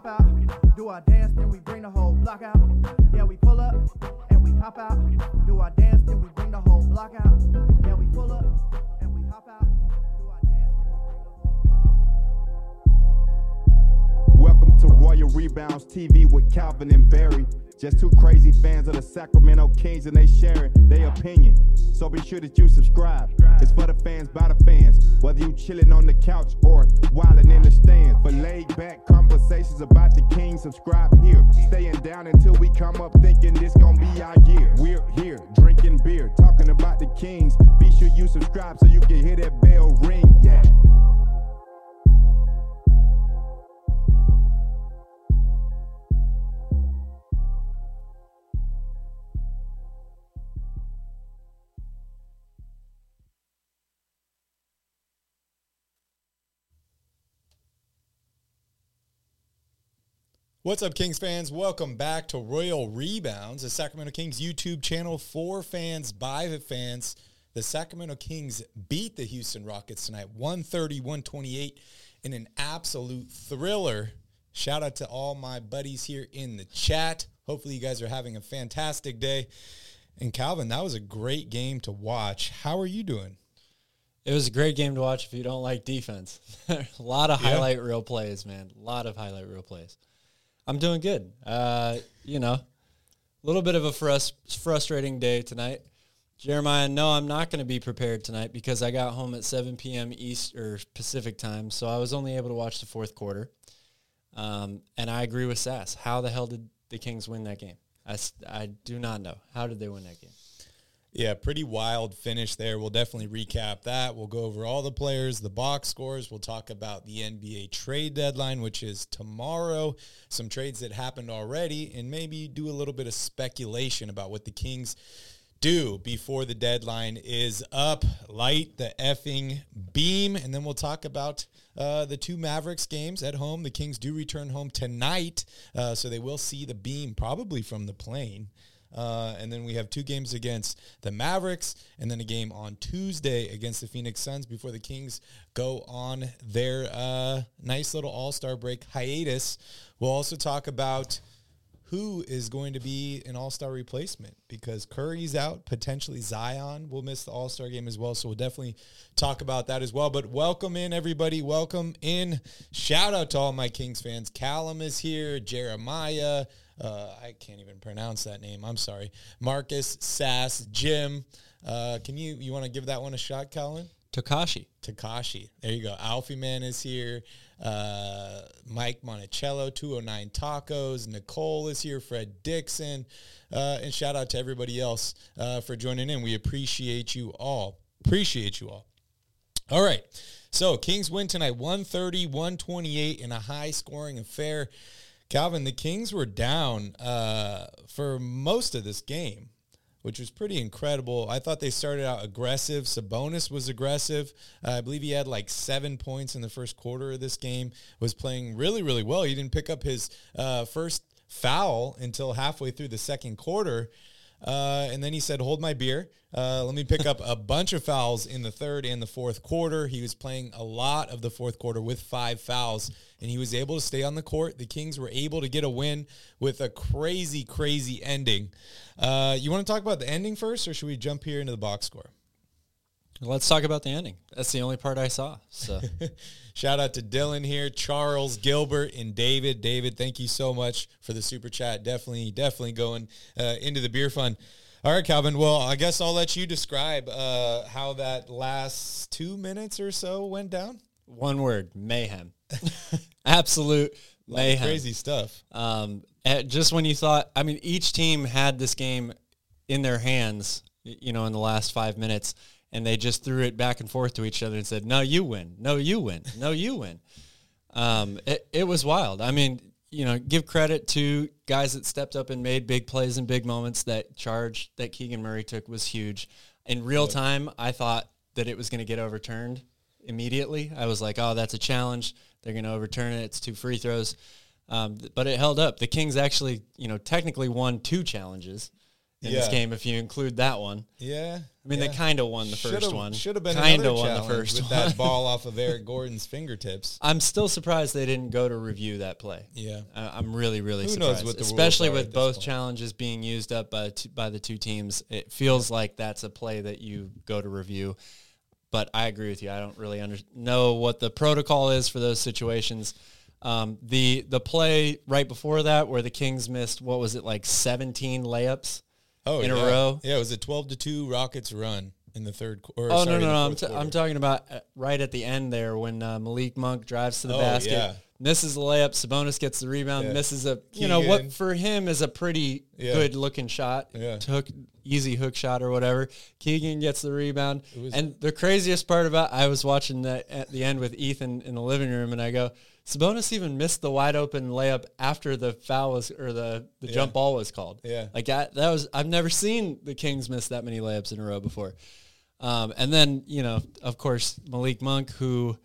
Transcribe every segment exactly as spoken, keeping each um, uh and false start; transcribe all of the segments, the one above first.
pop out, do our dance, then we bring the whole block out. Yeah, we pull up, and we hop out, do our dance, then we bring the whole block out. Yeah, we pull up, and we hop out, do our dance, then we bring the whole block out. Welcome to Royal Rebounds T V with Calvin and Barry. Just two crazy fans of the Sacramento Kings, and they sharing their opinion. So be sure that you subscribe. It's for the fans, by the fans. Whether you chilling on the couch or wildin' in the stands. For laid back conversations about the Kings, subscribe here. Staying down until we come up thinking this gonna be our year. We're here, drinking beer, talking about the Kings. Be sure you subscribe so you can hear that bell ring, yeah. What's up, Kings fans? Welcome back to Royal Rebounds, the Sacramento Kings YouTube channel for fans, by the fans. The Sacramento Kings beat the Houston Rockets tonight, one thirty to one twenty-eight, in an absolute thriller. Shout out to all my buddies here in the chat. Hopefully you guys are having a fantastic day. And Calvin, that was a great game to watch. How are you doing? It was a great game to watch if you don't like defense. A lot of highlight yeah. reel plays, man. A lot of highlight reel plays. I'm doing good. Uh, you know, a little bit of a frust- frustrating day tonight. Jeremiah, no, I'm not going to be prepared tonight because I got home at seven p.m. East or Pacific time, so I was only able to watch the fourth quarter. Um, and I agree with Sass. How the hell did the Kings win that game? I, I do not know. How did they win that game? Yeah, pretty wild finish there. We'll definitely recap that. We'll go over all the players, the box scores. We'll talk about the N B A trade deadline, which is tomorrow, some trades that happened already, and maybe do a little bit of speculation about what the Kings do before the deadline is up. Light the effing beam, and then we'll talk about uh, the two Mavericks games at home. The Kings do return home tonight, uh, so they will see the beam probably from the plane. Uh, and then we have two games against the Mavericks and then a game on Tuesday against the Phoenix Suns before the Kings go on their uh, nice little all-star break hiatus. We'll also talk about who is going to be an all-star replacement because Curry's out, potentially Zion will miss the all-star game as well. So we'll definitely talk about that as well. But welcome in, everybody. Welcome in. Shout out to all my Kings fans. Callum is here, Jeremiah. Uh, I can't even pronounce that name. I'm sorry. Marcus, Sass, Jim. Uh, can you you want to give that one a shot, Colin? Takashi. Takashi. There you go. Alfie Man is here. Uh, Mike Monticello, two oh nine Tacos. Nicole is here. Fred Dixon. Uh, and shout out to everybody else uh, for joining in. We appreciate you all. Appreciate you all. All right. So Kings win tonight, one thirty to one twenty-eight in a high-scoring affair. Calvin, the Kings were down uh, for most of this game, which was pretty incredible. I thought they started out aggressive. Sabonis was aggressive. Uh, I believe he had like seven points in the first quarter of this game, was playing really, really well. He didn't pick up his uh, first foul until halfway through the second quarter. Uh, and then he said, hold my beer. Uh, let me pick up a bunch of fouls in the third and the fourth quarter. He was playing a lot of the fourth quarter with five fouls, and he was able to stay on the court. The Kings were able to get a win with a crazy, crazy ending. Uh, you want to talk about the ending first, or should we jump here into the box score? Let's talk about the ending. That's the only part I saw. So, shout out to Dylan here, Charles, Gilbert, and David. David, thank you so much for the super chat. Definitely, definitely going uh, into the beer fund. All right, Calvin. Well, I guess I'll let you describe uh, how that last two minutes or so went down. One word, mayhem. Absolute mayhem. Crazy stuff. Um, just when you thought, I mean, each team had this game in their hands, you know, in the last five minutes. And they just threw it back and forth to each other and said, no, you win. No, you win. No, you win. Um, it, it was wild. I mean, you know, give credit to guys that stepped up and made big plays and big moments. That charge that Keegan Murray took was huge. In real time, I thought that it was going to get overturned immediately. I was like, oh, that's a challenge. They're going to overturn it. It's two free throws. Um, but it held up. The Kings actually, you know, technically won two challenges. in yeah. this game if you include that one. Yeah. I mean, yeah. they kind of won the should've, first one. Should have been kind of won the first with one. That ball off of Eric Gordon's fingertips. I'm still surprised they didn't go to review that play. Yeah. Uh, I'm really, really Who surprised. Knows what the Especially rules are with both point. Challenges being used up by, t- by the two teams. It feels like that's a play that you go to review. But I agree with you. I don't really under- know what the protocol is for those situations. Um, the the play right before that where the Kings missed, what was it, like seventeen layups? Oh, in yeah. a row? Yeah, it was a twelve to two Rockets run in the third quarter. Oh, sorry, no, no, no. I'm, t- I'm talking about right at the end there when uh, Malik Monk drives to the oh, basket, yeah. misses the layup, Sabonis gets the rebound, yeah. misses a, Keegan. you know, what for him is a pretty yeah. good-looking shot, yeah. took easy hook shot or whatever. Keegan gets the rebound. And the craziest part about I was watching that at the end with Ethan in the living room, and I go, Sabonis even missed the wide open layup after the foul was or the, the yeah. jump ball was called. Yeah, like I, that was I've never seen the Kings miss that many layups in a row before. Um, and then you know, of course, Malik Monk who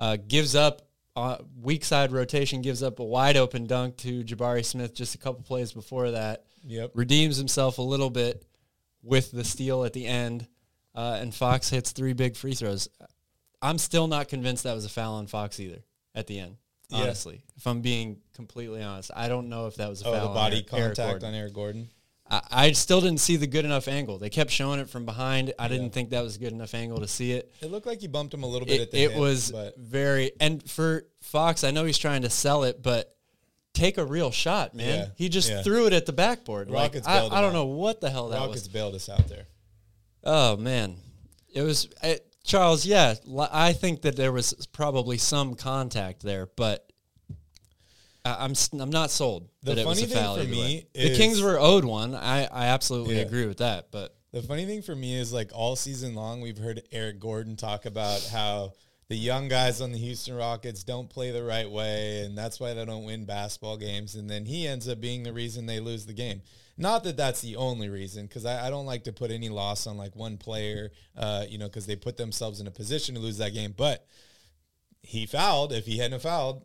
uh, gives up uh, weak side rotation, gives up a wide open dunk to Jabari Smith just a couple plays before that. Yep, redeems himself a little bit with the steal at the end, uh, and Fox hits three big free throws. I'm still not convinced that was a foul on Fox either at the end. Honestly, yeah. if I'm being completely honest, I don't know if that was a oh, foul the body on Eric, contact Eric on Eric Gordon. I, I still didn't see the good enough angle. They kept showing it from behind. I yeah. didn't think that was a good enough angle to see it. It looked like he bumped him a little bit. It, at the it end, was but. very and for Fox, I know he's trying to sell it, but take a real shot, man. Yeah. He just yeah. threw it at the backboard. Rockets like, bailed I, I don't out. know what the hell that Rockets was. Rockets bailed us out there. Oh man, it was. It, Charles, yeah, I think that there was probably some contact there, but I'm I'm not sold the that it was a foul. The funny thing for me is the Kings were owed one. I, I absolutely yeah. agree with that. But the funny thing for me is, like, all season long we've heard Eric Gordon talk about how the young guys on the Houston Rockets don't play the right way, and that's why they don't win basketball games, and then he ends up being the reason they lose the game. Not that that's the only reason, because I, I don't like to put any loss on, like, one player, uh, you know, because they put themselves in a position to lose that game. But he fouled. If he hadn't fouled,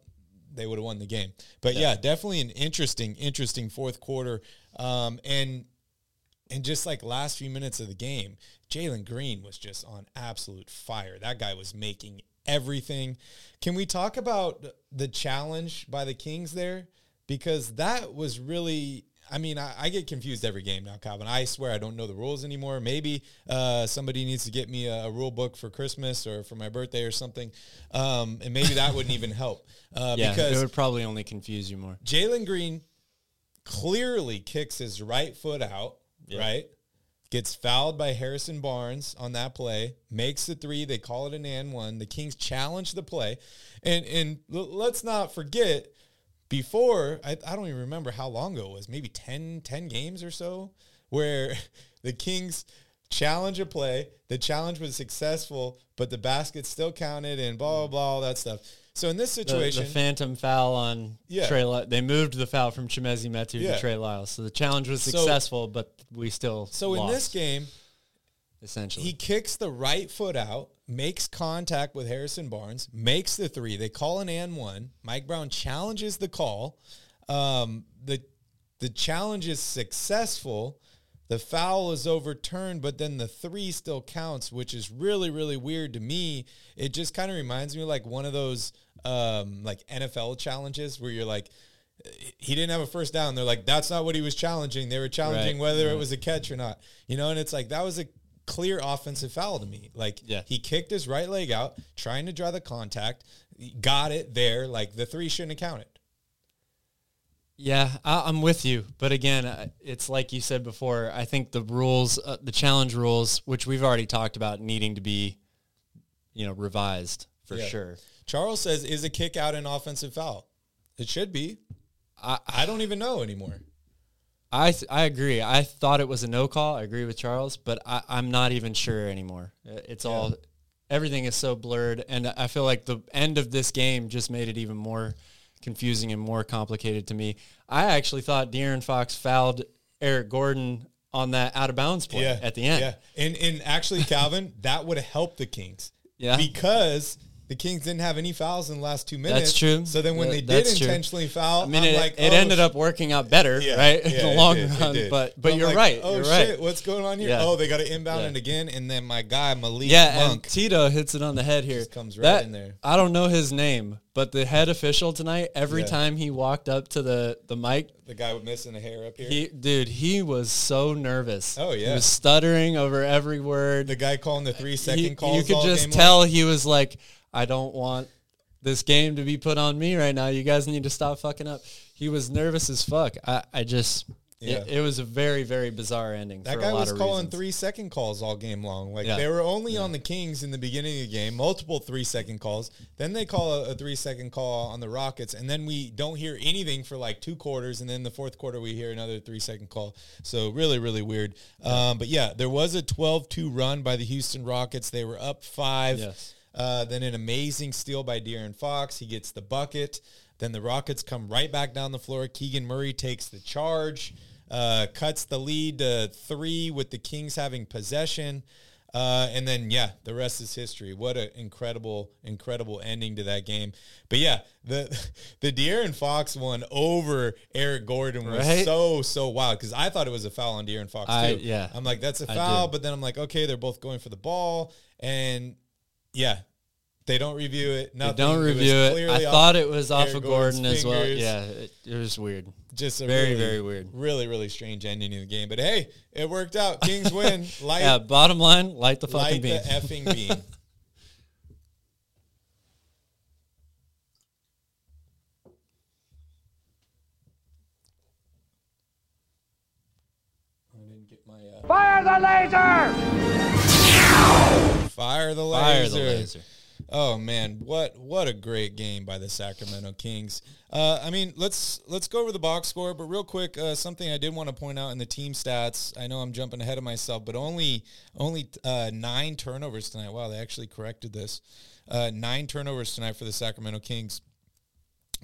they would have won the game. But, yeah. yeah, definitely an interesting, interesting fourth quarter. Um, and and just, like, last few minutes of the game, Jalen Green was just on absolute fire. That guy was making everything. Can we talk about the challenge by the Kings there? Because that was really – I mean, I, I get confused every game now, Calvin. I swear I don't know the rules anymore. Maybe uh, somebody needs to get me a, a rule book for Christmas or for my birthday or something, um, and maybe that wouldn't even help. Uh, yeah, because it would probably only confuse you more. Jalen Green clearly kicks his right foot out, yeah. right? Gets fouled by Harrison Barnes on that play, makes the three. They call it an and one. The Kings challenge the play. And, and l- let's not forget – Before, I, I don't even remember how long ago it was, maybe ten games or so, where the Kings challenge a play. The challenge was successful, but the basket still counted and blah, blah, blah, all that stuff. So in this situation. The, the phantom foul on yeah. Trey Lyles. They moved the foul from Chimezie Metu yeah. to Trey Lyles. So the challenge was successful, so, but we still So lost, in this game, essentially, he kicks the right foot out. Makes contact with Harrison Barnes, makes the three. They call an and one. Mike Brown challenges the call. Um, the the challenge is successful. The foul is overturned, but then the three still counts, which is really, really weird to me. It just kind of reminds me of like one of those um, like N F L challenges where you're like, he didn't have a first down. They're like, that's not what he was challenging. They were challenging right. whether right. it was a catch or not. You know, and it's like that was a clear offensive foul to me. Like yeah. he kicked his right leg out, trying to draw the contact, got it there. Like the three shouldn't have counted. Yeah, I, I'm with you. But again, it's like you said before. I think the rules, uh, the challenge rules, which we've already talked about, needing to be, you know, revised for yeah. sure. Charles says, "Is a kick out an offensive foul? It should be. I I don't even know anymore." I th- I agree. I thought it was a no call. I agree with Charles, but I, I'm not even sure anymore. It's yeah. all, everything is so blurred, and I feel like the end of this game just made it even more confusing and more complicated to me. I actually thought De'Aaron Fox fouled Eric Gordon on that out of bounds play yeah. at the end. Yeah, and and actually, Calvin, that would have helped the Kings. Yeah, because the Kings didn't have any fouls in the last two minutes. That's true. So then when yeah, they did intentionally true. foul, I mean, I'm it, like, it oh, ended up working out better, yeah, right? Yeah, in the long did, run. But but, but you're like, right. Oh, you're shit, right. What's going on here? Yeah. Oh, they got to inbound yeah. it again. And then my guy, Malik yeah, Monk. Yeah, Tito hits it on the head here. Just comes right that, in there. I don't know his name, but the head official tonight, every yeah. time he walked up to the, the mic. The guy with missing a hair up here? He, dude, he was so nervous. Oh, yeah. He was stuttering over every word. The guy calling the three-second calls. You could just tell he was like, I don't want this game to be put on me right now. You guys need to stop fucking up. He was nervous as fuck. I, I just, yeah. it, it was a very, very bizarre ending. That for guy a lot was of calling reasons. three second calls all game long. Like yeah. they were only yeah. on the Kings in the beginning of the game, multiple three second calls. Then they call a, a three second call on the Rockets. And then we don't hear anything for like two quarters. And then the fourth quarter, we hear another three second call. So really, really weird. Um, but yeah, there was a twelve two run by the Houston Rockets. They were up five. Yes. Uh, then an amazing steal by De'Aaron Fox. He gets the bucket. Then the Rockets come right back down the floor. Keegan Murray takes the charge, uh, cuts the lead to three with the Kings having possession. Uh, and then, yeah, the rest is history. What an incredible, incredible ending to that game. But, yeah, the the De'Aaron Fox one over Eric Gordon was right? so, so wild because I thought it was a foul on De'Aaron Fox, too. I, yeah. I'm like, that's a foul. But then I'm like, okay, they're both going for the ball. And, yeah. They don't review it. Nothing. They don't review it. I thought it was off of Gordon as well. Yeah, it, it was weird. Just a very, really, very weird. Really, really strange ending to the game. But, hey, it worked out. Kings win. Light, yeah, bottom line, light the fucking beam. Light the effing beam. I didn't get my... Uh... Fire the laser! Fire the laser. Fire the laser. Oh man, what what a great game by the Sacramento Kings. Uh, I mean, let's let's go over the box score, but real quick, uh, something I did want to point out in the team stats. I know I'm jumping ahead of myself, but only only uh, nine turnovers tonight. Wow, they actually corrected this. Uh, nine turnovers tonight for the Sacramento Kings.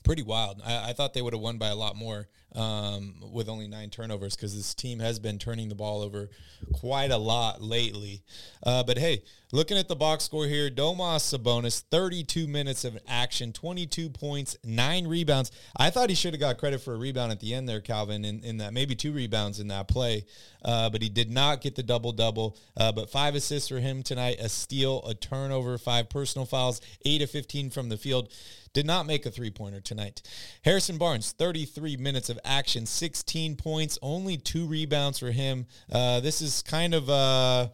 Pretty wild. I, I thought they would have won by a lot more um, with only nine turnovers because this team has been turning the ball over quite a lot lately. Uh, but, hey, looking at the box score here, Domas Sabonis, thirty-two minutes of action, twenty-two points, nine rebounds. I thought he should have got credit for a rebound at the end there, Calvin, in, in that maybe two rebounds in that play. Uh, but he did not get the double-double. Uh, but five assists for him tonight, a steal, a turnover, five personal fouls, eight of fifteen from the field. Did not make a three-pointer tonight. Harrison Barnes, thirty-three minutes of action, sixteen points, only two rebounds for him. Uh, this is kind of, uh,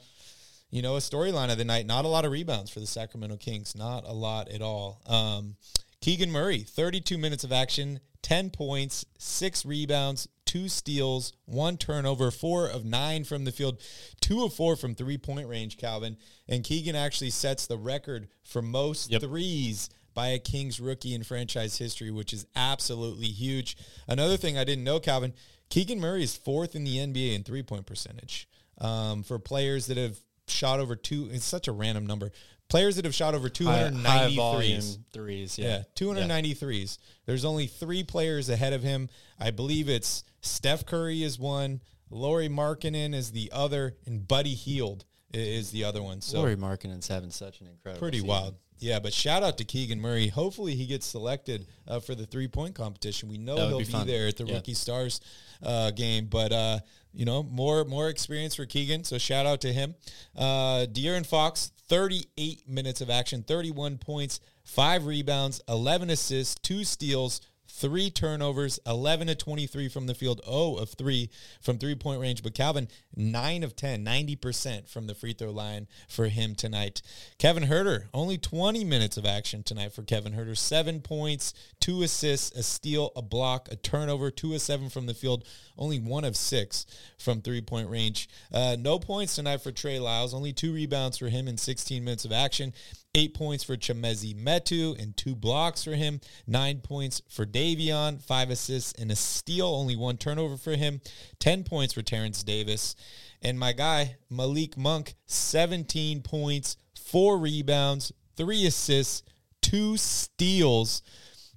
you know, a storyline of the night. Not a lot of rebounds for the Sacramento Kings. Not a lot at all. Um, Keegan Murray, thirty-two minutes of action, ten points, six rebounds, two steals, one turnover, four of nine from the field, two of four from three-point range, Calvin. And Keegan actually sets the record for most yep. threes by a Kings rookie in franchise history, which is absolutely huge. Another thing I didn't know, Calvin, Keegan Murray is fourth in the N B A in three-point percentage. Um, for players that have shot over two, it's such a random number, players that have shot over two ninety high, high volume threes. Yeah, yeah two ninety-threes. Yeah. There's only three players ahead of him. I believe it's Steph Curry is one, Lauri Markkanen is the other, and Buddy Hield is the other one. So Lauri Markkanen's having such an incredible Pretty season. Wild. Yeah, but shout out to Keegan Murray. Hopefully he gets selected uh, for the three-point competition. We know he'll be, be there at the yeah. Rookie Stars uh, game, but, uh, you know, more more experience for Keegan, so shout out to him. Uh, De'Aaron Fox, thirty-eight minutes of action, thirty-one points, five rebounds, eleven assists, two steals, three turnovers, eleven of twenty-three from the field, zero of three from three-point range. But Calvin, nine of ten, ninety percent from the free throw line for him tonight. Kevin Herter, only twenty minutes of action tonight for Kevin Herter. Seven points, two assists, a steal, a block, a turnover, two of seven from the field, only one of six from three-point range. Uh, no points tonight for Trey Lyles, only two rebounds for him in sixteen minutes of action. Eight points for Chimezie Metu and two blocks for him. Nine points for Davion, five assists and a steal, only one turnover for him. Ten points for Terrence Davis. And my guy, Malik Monk, seventeen points, four rebounds, three assists, two steals.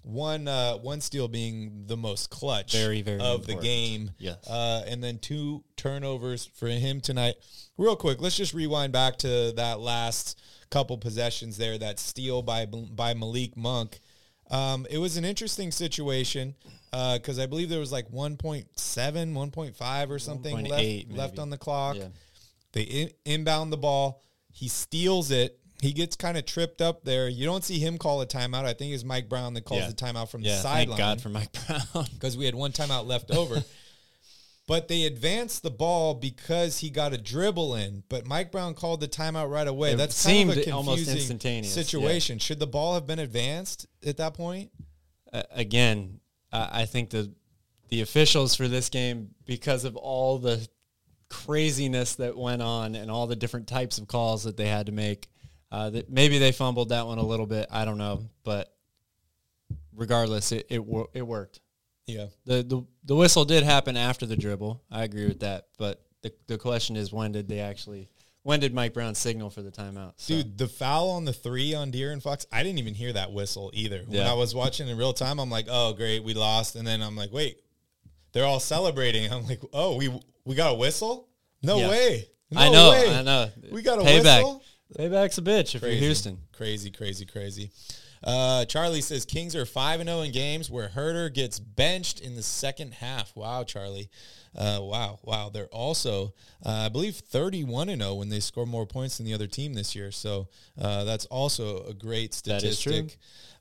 One uh, one steal being the most clutch very, very of important. the game. Yes. Uh, and then two turnovers for him tonight. Real quick, let's just rewind back to that last couple possessions there, that steal by by Malik Monk. Um, it was an interesting situation because uh, I believe there was like one point seven, one point five or something left, left on the clock. Yeah. They in, inbound the ball. He steals it. He gets kind of tripped up there. You don't see him call a timeout. I think it's Mike Brown that calls yeah. the timeout from yeah, the sideline. Thank God for Mike Brown. Because we had one timeout left over. But they advanced the ball because he got a dribble in. But Mike Brown called the timeout right away. It That's kind of a confusing situation. Yeah. Should the ball have been advanced at that point? Uh, again, uh, I think the the officials for this game, because of all the craziness that went on and all the different types of calls that they had to make, Uh, that maybe they fumbled that one a little bit. I don't know, but regardless, it it, wor- it worked. Yeah, the, the the whistle did happen after the dribble. I agree with that, but the the question is, when did they actually? When did Mike Brown signal for the timeout? So. Dude, the foul on the three on De'Aaron Fox, I didn't even hear that whistle either. When yeah. I was watching in real time, I'm like, oh great, we lost, and then I'm like, wait, they're all celebrating. I'm like, oh, we we got a whistle? No yeah. way. No I know. Way. I know. We got a Payback. whistle. Payback's a bitch if crazy, you're Houston. Crazy, crazy, crazy. Uh, Charlie says, Kings are five and oh in games where Herter gets benched in the second half. Wow, Charlie. Uh, wow, wow. They're also, uh, I believe, thirty-one and oh when they score more points than the other team this year. So uh, that's also a great statistic. That is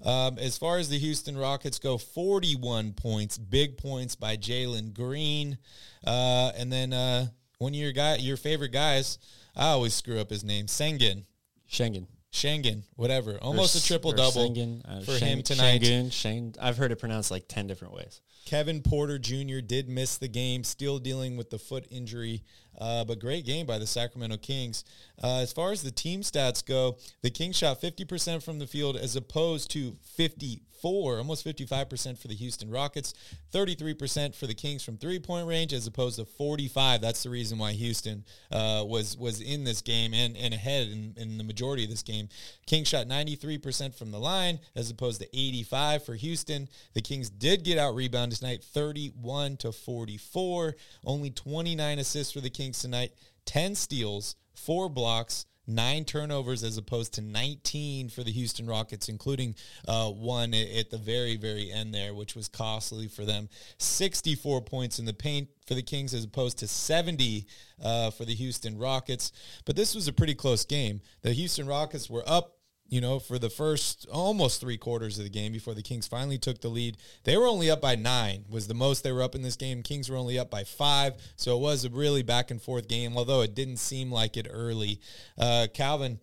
true. Um, as far as the Houston Rockets go, forty-one points, big points by Jalen Green. Uh, and then uh, one of your, guy, your favorite guys, I always screw up his name. Şengün. Şengün. Şengün, whatever. Almost or, a triple-double uh, for Şengün, him tonight. Şengün, Şengün. I've heard it pronounced like ten different ways. Kevin Porter Junior did miss the game, still dealing with the foot injury, uh, but great game by the Sacramento Kings. Uh, as far as the team stats go, the Kings shot fifty percent from the field as opposed to fifty-four, almost fifty-five percent for the Houston Rockets, thirty-three percent for the Kings from three-point range as opposed to forty-five. That's the reason why Houston uh, was was in this game and, and ahead in, in the majority of this game. Kings shot ninety-three percent from the line as opposed to eighty-five for Houston. The Kings did get out-rebounded tonight, thirty-one to forty-four. Only twenty-nine assists for the Kings tonight, ten steals, four blocks, nine turnovers as opposed to nineteen for the Houston Rockets, including uh, one at the very, very end there, which was costly for them. sixty-four points in the paint for the Kings as opposed to seventy uh, for the Houston Rockets. But this was a pretty close game. The Houston Rockets were up, you know, for the first almost three quarters of the game before the Kings finally took the lead. They were only up by nine, was the most they were up in this game. Kings were only up by five, so it was a really back-and-forth game, although it didn't seem like it early. Uh, Calvin,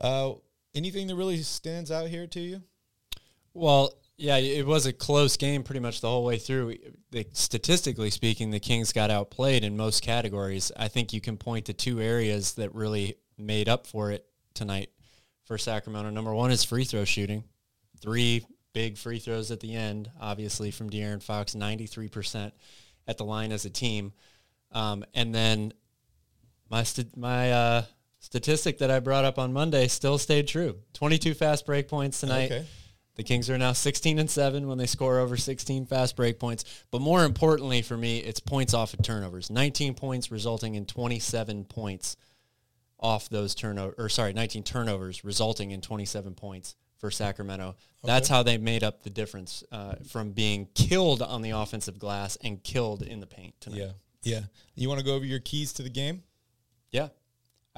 uh, anything that really stands out here to you? Well, yeah, it was a close game pretty much the whole way through. Statistically speaking, the Kings got outplayed in most categories. I think you can point to two areas that really made up for it tonight. For Sacramento, number one is free throw shooting. Three big free throws at the end, obviously, from De'Aaron Fox, ninety-three percent at the line as a team. Um, and then my st- my uh, statistic that I brought up on Monday still stayed true. twenty-two fast break points tonight. Okay. The Kings are now sixteen and seven when they score over sixteen fast break points. But more importantly for me, it's points off of turnovers. nineteen points resulting in twenty-seven points. Off those turnover, or sorry, nineteen turnovers resulting in twenty-seven points for Sacramento. Okay. That's how they made up the difference uh, from being killed on the offensive glass and killed in the paint tonight. Yeah, yeah. You want to go over your keys to the game? Yeah.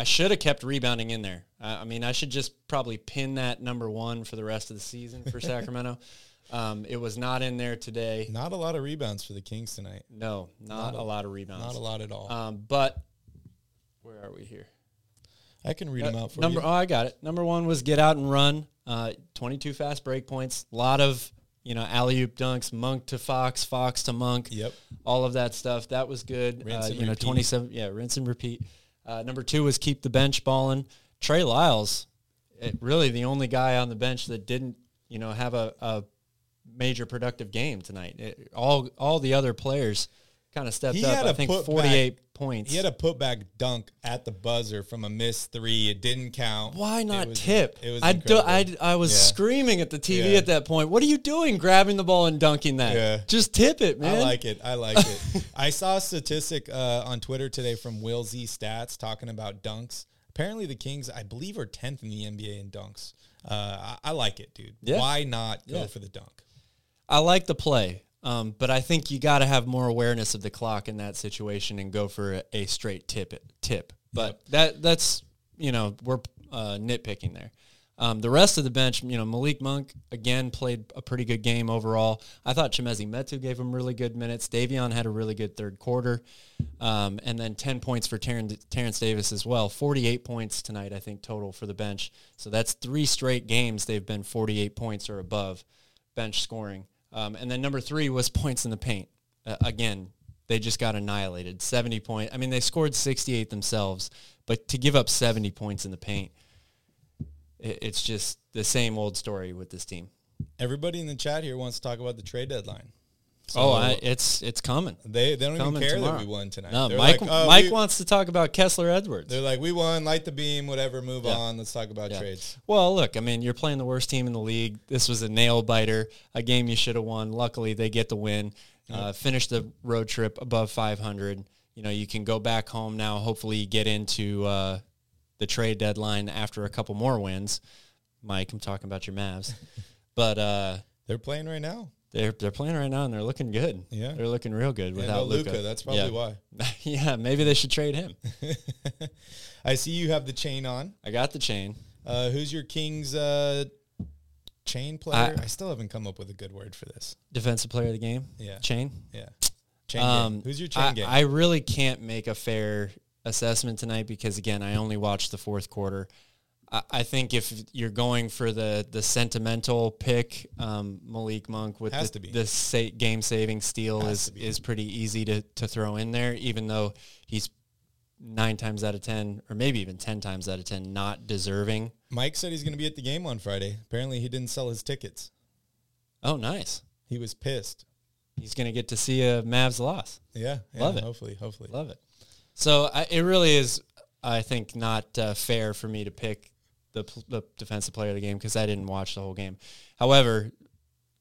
I should have kept rebounding in there. I, I mean, I should just probably pin that number one for the rest of the season for Sacramento. Um, it was not in there today. Not a lot of rebounds for the Kings tonight. No, not, not a, a lot of rebounds. Not a lot at all. Um, but where are we here? I can read uh, them out for number, you. Oh, I got it. Number one was get out and run. Uh, twenty-two fast break points. A lot of, you know, alley-oop dunks, Monk to Fox, Fox to Monk. Yep. All of that stuff. That was good. Rinse uh, and you repeat. know, twenty-seven. Yeah, rinse and repeat. Uh, number two was keep the bench balling. Trey Lyles, it, really the only guy on the bench that didn't, you know, have a, a major productive game tonight. It, all all the other players kind of stepped up. I think forty-eight points. He had a putback dunk at the buzzer from a missed three. It didn't count. Why not tip? It was incredible. I do, I I was yeah. screaming at the T V yeah. at that point. What are you doing? Grabbing the ball and dunking that? Yeah. Just tip it, man. I like it. I like it. I saw a statistic uh, on Twitter today from Will Z Stats talking about dunks. Apparently, the Kings, I believe, are tenth in the N B A in dunks. Uh, I, I like it, dude. Yeah. Why not go yeah. for the dunk? I like the play. Um, but I think you got to have more awareness of the clock in that situation and go for a, a straight tip. It, tip, but yep. that that's you know we're uh, nitpicking there. Um, the rest of the bench, you know, Malik Monk again played a pretty good game overall. I thought Chimezie Metu gave him really good minutes. Davion had a really good third quarter, um, and then ten points for Terrence, Terrence Davis as well. Forty-eight points tonight, I think, total for the bench. So that's three straight games they've been forty-eight points or above bench scoring. Um, and then number three was points in the paint. Uh, again, they just got annihilated. seventy point. I mean, they scored sixty-eight themselves, but to give up seventy points in the paint, it, it's just the same old story with this team. Everybody in the chat here wants to talk about the trade deadline. So oh, I, it's it's coming. They they don't coming even care tomorrow. That we won tonight. No, they're Mike like, oh, Mike we, wants to talk about Kessler Edwards. They're like, we won, light the beam, whatever, move yeah. on. Let's talk about yeah. trades. Well, look, I mean, you're playing the worst team in the league. This was a nail biter, a game you should have won. Luckily, they get the win. Yep. Uh, finish the road trip above five hundred. You know, you can go back home now. Hopefully, you get into uh, the trade deadline after a couple more wins. Mike, I'm talking about your Mavs, but uh, they're playing right now. They're they're playing right now, and they're looking good. Yeah. They're looking real good without yeah, no, Luka. Luka. That's probably yeah. why. yeah, maybe they should trade him. I see you have the chain on. I got the chain. Uh, who's your Kings uh, chain player? I, I still haven't come up with a good word for this. Defensive player of the game? Yeah. Chain? Yeah. Chain um, game. Who's your chain I, game? I really can't make a fair assessment tonight because, again, I only watched the fourth quarter. I think if you're going for the, the sentimental pick, um, Malik Monk with Has the, the sa- game-saving steal Has is is pretty easy to, to throw in there, even though he's nine times out of ten, or maybe even ten times out of ten, not deserving. Mike said he's going to be at the game on Friday. Apparently he didn't sell his tickets. Oh, nice. He was pissed. He's going to get to see a Mavs loss. Yeah. yeah Love it. Hopefully, hopefully. Love it. So I, it really is, I think, not uh, fair for me to pick The, the defensive player of the game because I didn't watch the whole game. However,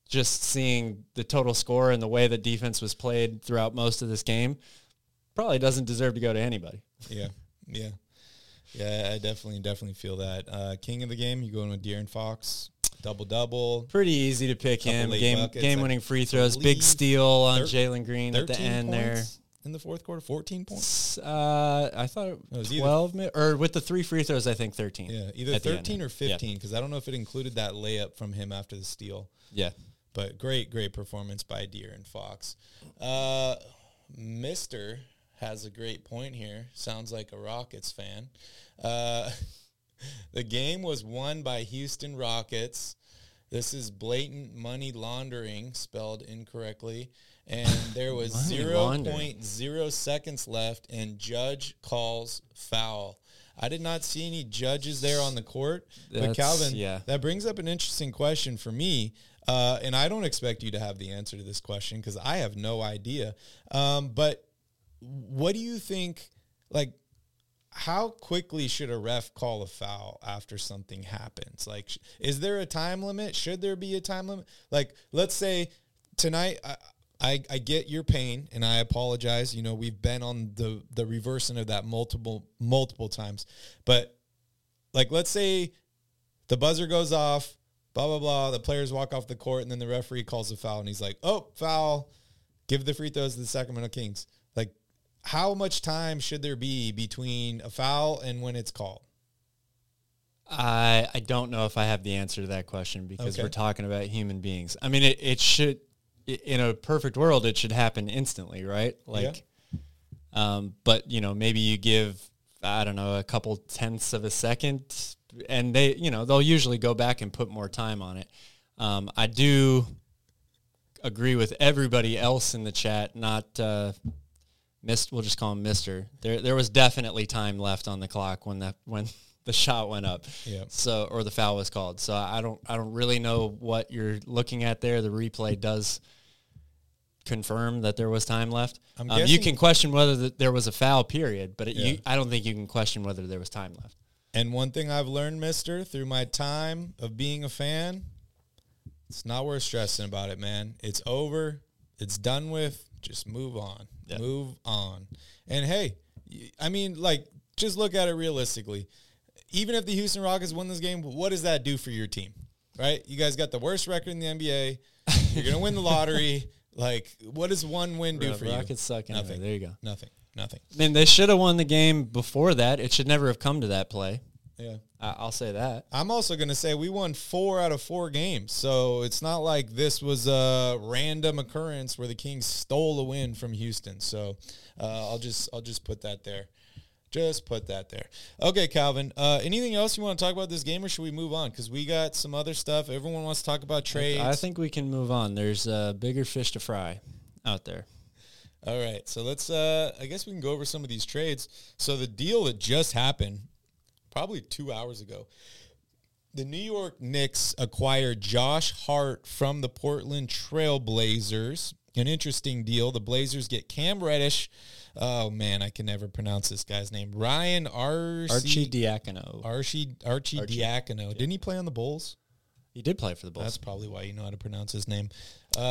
just seeing the total score and the way that defense was played throughout most of this game probably doesn't deserve to go to anybody. Yeah, yeah. Yeah, I definitely, definitely feel that. Uh, king of the game, you going with De'Aaron Fox, double-double. Pretty easy to pick him. Game, game-winning free throws, big steal on Jalen Green at the end there. In the fourth quarter, fourteen points. Uh, I thought it was twelve, either, or with the three free throws, I think thirteen. Yeah, either thirteen or fifteen, because yeah. I don't know if it included that layup from him after the steal. Yeah, but great, great performance by De'Aaron Fox. Uh, Mister has a great point here. Sounds like a Rockets fan. Uh, the game was won by Houston Rockets. This is blatant money laundering, spelled incorrectly. And there was zero point zero seconds left, and Judge calls foul. I did not see any judges there on the court. That's, but, Calvin, yeah. that brings up an interesting question for me, uh, and I don't expect you to have the answer to this question because I have no idea. Um, but what do you think, like, how quickly should a ref call a foul after something happens? Like, sh- is there a time limit? Should there be a time limit? Like, let's say tonight I, – I, I get your pain, and I apologize. You know, we've been on the, the reversing of that multiple multiple times. But, like, let's say the buzzer goes off, blah, blah, blah. The players walk off the court, and then the referee calls a foul, and he's like, oh, foul. Give the free throws to the Sacramento Kings. Like, how much time should there be between a foul and when it's called? I I don't know if I have the answer to that question because okay. we're talking about human beings. I mean, it, it should – in a perfect world, it should happen instantly, right? Like, yeah. um, but, you know, maybe you give, I don't know, a couple tenths of a second, and they, you know, they'll usually go back and put more time on it. Um, I do agree with everybody else in the chat, not uh, missed, we'll just call him Mister. There there was definitely time left on the clock when that when the shot went up, yeah. So or the foul was called. So I don't I don't really know what you're looking at there. The replay does confirm that there was time left. I'm um, guessing you can question whether the, there was a foul period, but it, yeah. you, I don't think you can question whether there was time left. And one thing I've learned, mister, through my time of being a fan, it's not worth stressing about it, man. It's over. It's done with. Just move on. Yep. Move on. And, hey, I mean, like, just look at it realistically. Even if the Houston Rockets win this game, what does that do for your team, right? You guys got the worst record in the N B A. You're going to win the lottery. Like, what does one win do Bro, for Rockets you? Rockets suck anyway. Nothing. There you go. Nothing. Nothing. I mean, they should have won the game before that. It should never have come to that play. Yeah. I- I'll say that. I'm also going to say we won four out of four games. So it's not like this was a random occurrence where the Kings stole a win from Houston. So uh, I'll just I'll just put that there. Just put that there. Okay, Calvin, uh, anything else you want to talk about this game, or should we move on? Because we got some other stuff. Everyone wants to talk about trades. I think we can move on. There's uh, bigger fish to fry out there. All right, so let's uh, – I guess we can go over some of these trades. So the deal that just happened probably two hours ago, the New York Knicks acquired Josh Hart from the Portland Trail Blazers. An interesting deal. The Blazers get Cam Reddish. Oh, man, I can never pronounce this guy's name. Ryan Arce- Archie Diacono. Archie, Archie, Archie Diacono. Yeah. Didn't he play on the Bulls? He did play for the Bulls. That's probably why you know how to pronounce his name. Uh,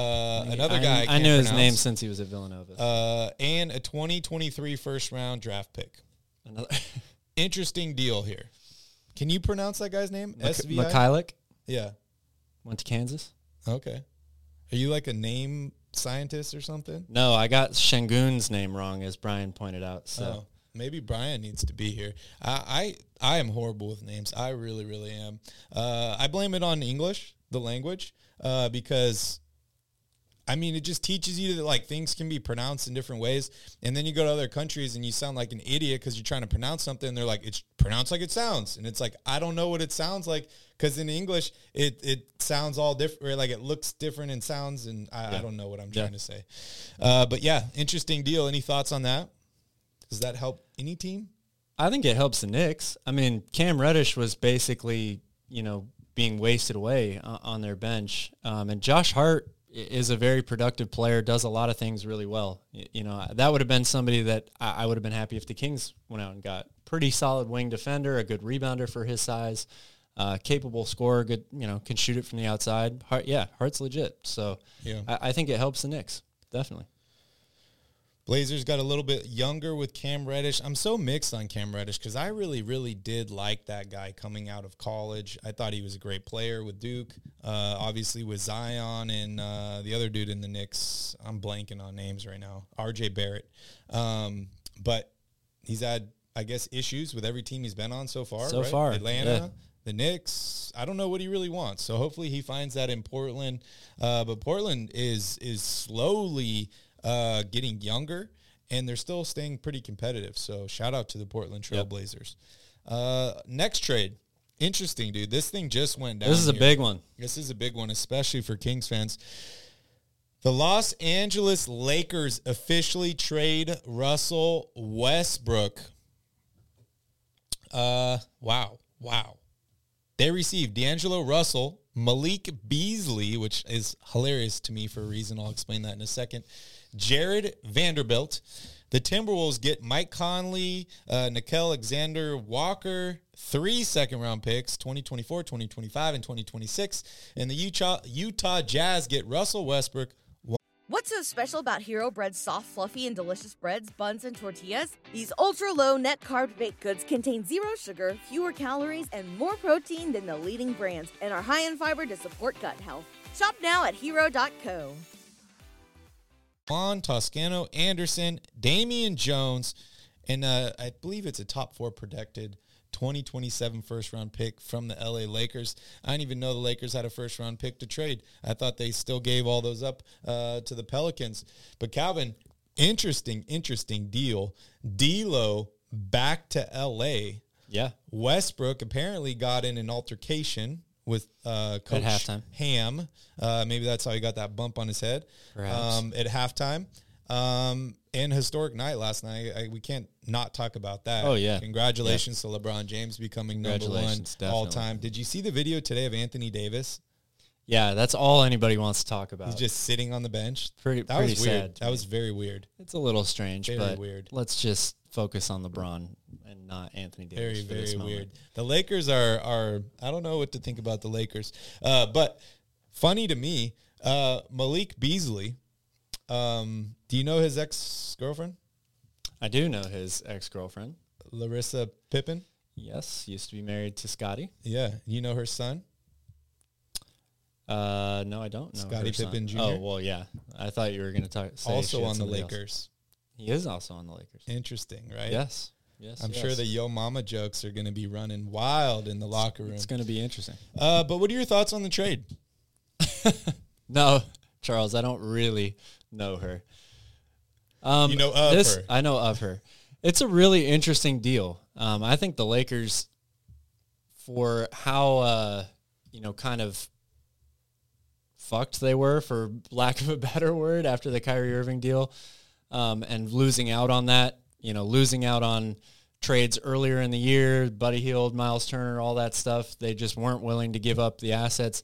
I, another guy I, I, I knew pronounce. his name since he was at Villanova. Uh, and a twenty twenty-three first-round draft pick. Another interesting deal here. Can you pronounce that guy's name? Mc- S V I? Mikhailuk? Yeah. Went to Kansas. Okay. Are you like a name scientist or something? No, I got Şengün's name wrong, as Brian pointed out. So oh, maybe Brian needs to be here. I, I I am horrible with names. I really, really am. Uh, I blame it on English, the language, uh, because, I mean, it just teaches you that, like, things can be pronounced in different ways. And then you go to other countries and you sound like an idiot because you're trying to pronounce something. And they're like, it's pronounced like it sounds. And it's like, I don't know what it sounds like. Because in English, it, it sounds all different, like it looks different and sounds, and I, yeah. I don't know what I'm trying yeah. to say. Uh, but, yeah, interesting deal. Any thoughts on that? Does that help any team? I think it helps the Knicks. I mean, Cam Reddish was basically, you know, being wasted away on their bench. Um, and Josh Hart is a very productive player, does a lot of things really well. You know, that would have been somebody that I would have been happy if the Kings went out and got. Pretty solid wing defender, a good rebounder for his size. Uh, capable scorer, good, you know, can shoot it from the outside. Hart, yeah, Hart's legit. So yeah. I, I think it helps the Knicks, definitely. Blazers got a little bit younger with Cam Reddish. I'm so mixed on Cam Reddish because I really, really did like that guy coming out of college. I thought he was a great player with Duke, uh, obviously with Zion and uh, the other dude in the Knicks. I'm blanking on names right now, R J Barrett. Um, but he's had, I guess, issues with every team he's been on so far. So right? far. Atlanta. Yeah. The Knicks, I don't know what he really wants. So hopefully he finds that in Portland. Uh, but Portland is is slowly uh, getting younger, and they're still staying pretty competitive. So shout out to the Portland Trail yep. Blazers. Uh, next trade. Interesting, dude. This thing just went down. This is here. a big one. This is a big one, especially for Kings fans. The Los Angeles Lakers officially trade Russell Westbrook. Uh, wow. Wow. They received D'Angelo Russell, Malik Beasley, which is hilarious to me for a reason. I'll explain that in a second. Jared Vanderbilt. The Timberwolves get Mike Conley, uh, Nickel Alexander Walker, three second-round picks, twenty twenty-four, twenty twenty-five, and twenty twenty-six. And the Utah, Utah Jazz get Russell Westbrook. What's so special about Hero Bread's soft, fluffy, and delicious breads, buns, and tortillas? These ultra-low net-carb baked goods contain zero sugar, fewer calories, and more protein than the leading brands, and are high in fiber to support gut health. Shop now at hero dot co. Juan Toscano, Anderson, Damian Jones, and uh, I believe it's a top four protected twenty twenty-seven first-round pick from the L A Lakers. I didn't even know the Lakers had a first-round pick to trade. I thought they still gave all those up uh, to the Pelicans. But, Calvin, interesting, interesting deal. D'Lo back to L A. Yeah. Westbrook apparently got in an altercation with uh, Coach at halftime. Ham. Uh, maybe that's how he got that bump on his head um, at halftime. Um, and historic night last night. I, we can't not talk about that. Oh, yeah. Congratulations yeah. to LeBron James becoming number one all time. Did you see the video today of Anthony Davis? Yeah, that's all anybody wants to talk about. He's just sitting on the bench. Pretty, that pretty was weird. Sad. That was very weird. It's a little strange, very but weird. Let's just focus on LeBron and not Anthony Davis. Very, for very this moment. Weird. The Lakers are are. I don't know what to think about the Lakers. Uh, but funny to me, uh, Malik Beasley. Um, do you know his ex girlfriend? I do know his ex girlfriend, Larissa Pippen. Yes, used to be married to Scottie. Yeah, you know her son. Uh no, I don't know. Scottie Pippen Junior Oh well, yeah. I thought you were going to talk. Also on the Lakers. Else. He is also on the Lakers. Interesting, right? Yes, yes. I'm yes. sure the Yo Mama jokes are going to be running wild in the locker room. It's going to be interesting. Uh, but what are your thoughts on the trade? No, Charles, I don't really know her. Um, you know of this, her? I know of her. It's a really interesting deal. Um, I think the Lakers, for how uh, you know, kind of. fucked they were, for lack of a better word, after the Kyrie Irving deal, um, and losing out on that, you know, losing out on trades earlier in the year, Buddy Hield, Miles Turner, all that stuff. They just weren't willing to give up the assets.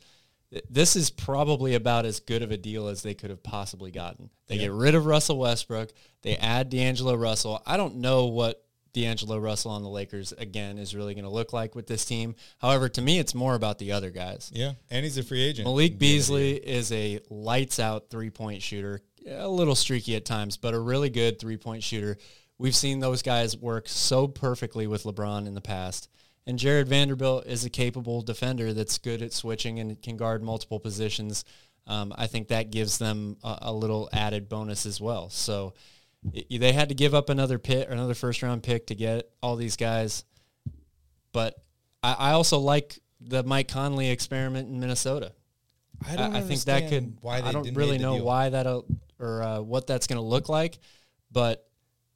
This is probably about as good of a deal as they could have possibly gotten. They yeah. get rid of Russell Westbrook. They add D'Angelo Russell. I don't know what D'Angelo Russell on the Lakers, again, is really going to look like with this team. However, to me, it's more about the other guys. Yeah, and he's a free agent. Malik Beasley is a lights-out three-point shooter, a little streaky at times, but a really good three-point shooter. We've seen those guys work so perfectly with LeBron in the past. And Jared Vanderbilt is a capable defender that's good at switching and can guard multiple positions. Um, I think that gives them a, a little added bonus as well. So It, they had to give up another pit or another first round pick to get all these guys. But I, I also like the Mike Conley experiment in Minnesota. I don't I, I think that could, why they I don't really know deal. why that uh, or uh, what that's going to look like. But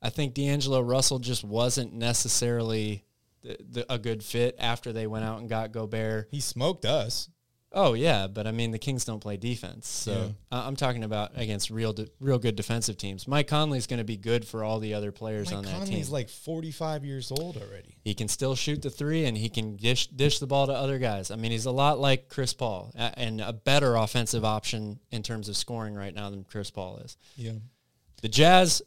I think D'Angelo Russell just wasn't necessarily the, the, a good fit after they went out and got Gobert. He smoked us. Oh, yeah, but, I mean, the Kings don't play defense. So yeah. uh, I'm talking about against real de- real good defensive teams. Mike Conley's going to be good for all the other players Mike on that Conley's team. Mike Conley's like forty-five years old already. He can still shoot the three, and he can dish, dish the ball to other guys. I mean, he's a lot like Chris Paul, uh, and a better offensive option in terms of scoring right now than Chris Paul is. Yeah. The Jazz,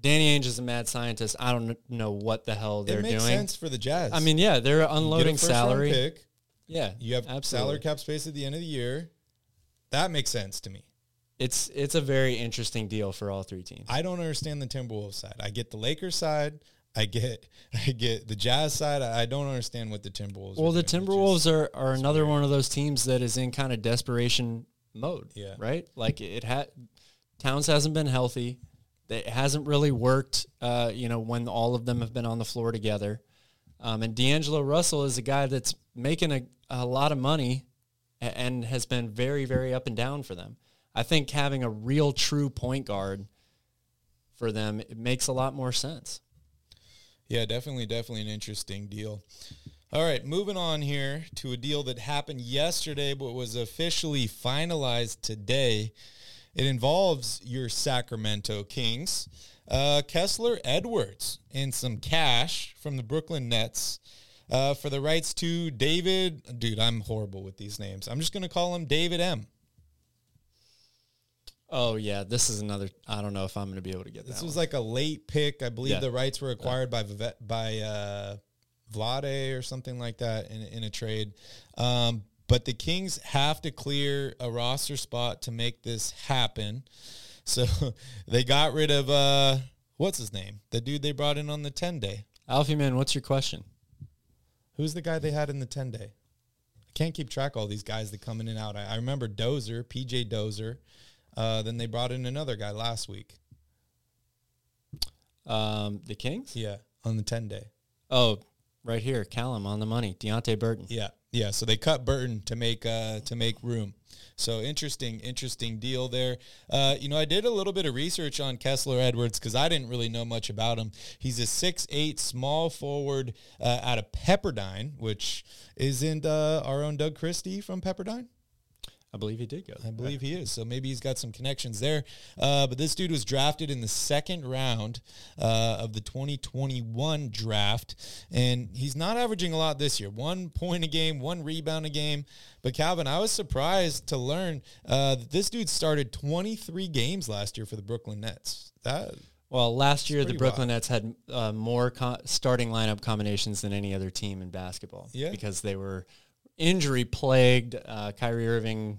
Danny Ainge is a mad scientist. I don't know what the hell they're doing. It makes doing. sense for the Jazz. I mean, yeah, they're unloading salary. Pick. Yeah, you have absolutely. salary cap space at the end of the year. That makes sense to me. It's it's a very interesting deal for all three teams. I don't understand the Timberwolves side. I get the Lakers side. I get I get the Jazz side. I don't understand what the Timberwolves. Well, are the doing, Timberwolves are, are another one of those teams that is in kind of desperation mode. Yeah, right. Like it had Towns hasn't been healthy. It hasn't really worked. Uh, you know, when all of them have been on the floor together. Um, and D'Angelo Russell is a guy that's making a, a lot of money and has been very, very up and down for them. I think having a real true point guard for them, it makes a lot more sense. Yeah, definitely, definitely an interesting deal. All right, moving on here to a deal that happened yesterday but was officially finalized today. It involves your Sacramento Kings. Uh, Kessler Edwards and some cash from the Brooklyn Nets uh, for the rights to David. Dude, I'm horrible with these names. I'm just going to call him David M. Oh, yeah. This is another. I don't know if I'm going to be able to get that. This was one. like a late pick. I believe yeah. the rights were acquired yeah. by by uh, Vlade or something like that in, in a trade. Um, but the Kings have to clear a roster spot to make this happen. So they got rid of, uh, what's his name? The dude they brought in on the ten-day. Alfie, man, what's your question? Who's the guy they had in the ten-day? I can't keep track of all these guys that come in and out. I, I remember Dozier, P J Dozier. Uh, then they brought in another guy last week. Um, the Kings? Yeah, on the ten-day. Oh, right here, Callum on the money, Deonte Burton. Yeah, yeah. So they cut Burton to make uh, to make room. So interesting, interesting deal there. Uh, you know, I did a little bit of research on Kessler Edwards because I didn't really know much about him. He's a six foot eight small forward uh, out of Pepperdine, which isn't uh, our own Doug Christie from Pepperdine? I believe he did go there. I believe he is. So maybe he's got some connections there. Uh, but this dude was drafted in the second round uh, of the twenty twenty-one draft, and he's not averaging a lot this year. One point a game, one rebound a game. But, Calvin, I was surprised to learn uh, that this dude started twenty-three games last year for the Brooklyn Nets. That Well, last year the Brooklyn wild. Nets had uh, more co- starting lineup combinations than any other team in basketball yeah. because they were – injury plagued, uh, Kyrie Irving,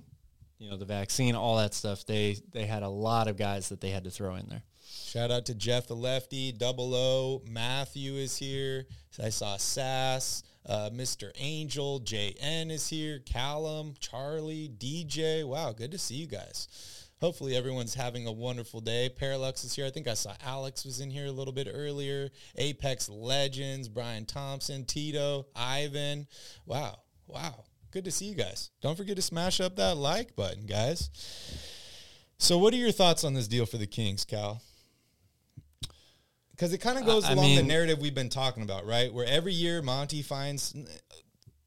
you know, the vaccine, all that stuff. They they had a lot of guys that they had to throw in there. Shout out to Jeff the Lefty, Double O, Matthew is here. I saw Sass, uh, Mister Angel, J N is here, Callum, Charlie, D J. Wow, good to see you guys. Hopefully everyone's having a wonderful day. Parallax is here. I think I saw Alex was in here a little bit earlier. Apex Legends, Brian Thompson, Tito, Ivan. Wow. Wow, good to see you guys. Don't forget to smash up that like button, guys. So what are your thoughts on this deal for the Kings, Cal? Because it kind of goes uh, along mean, the narrative we've been talking about, right? Where every year Monty finds,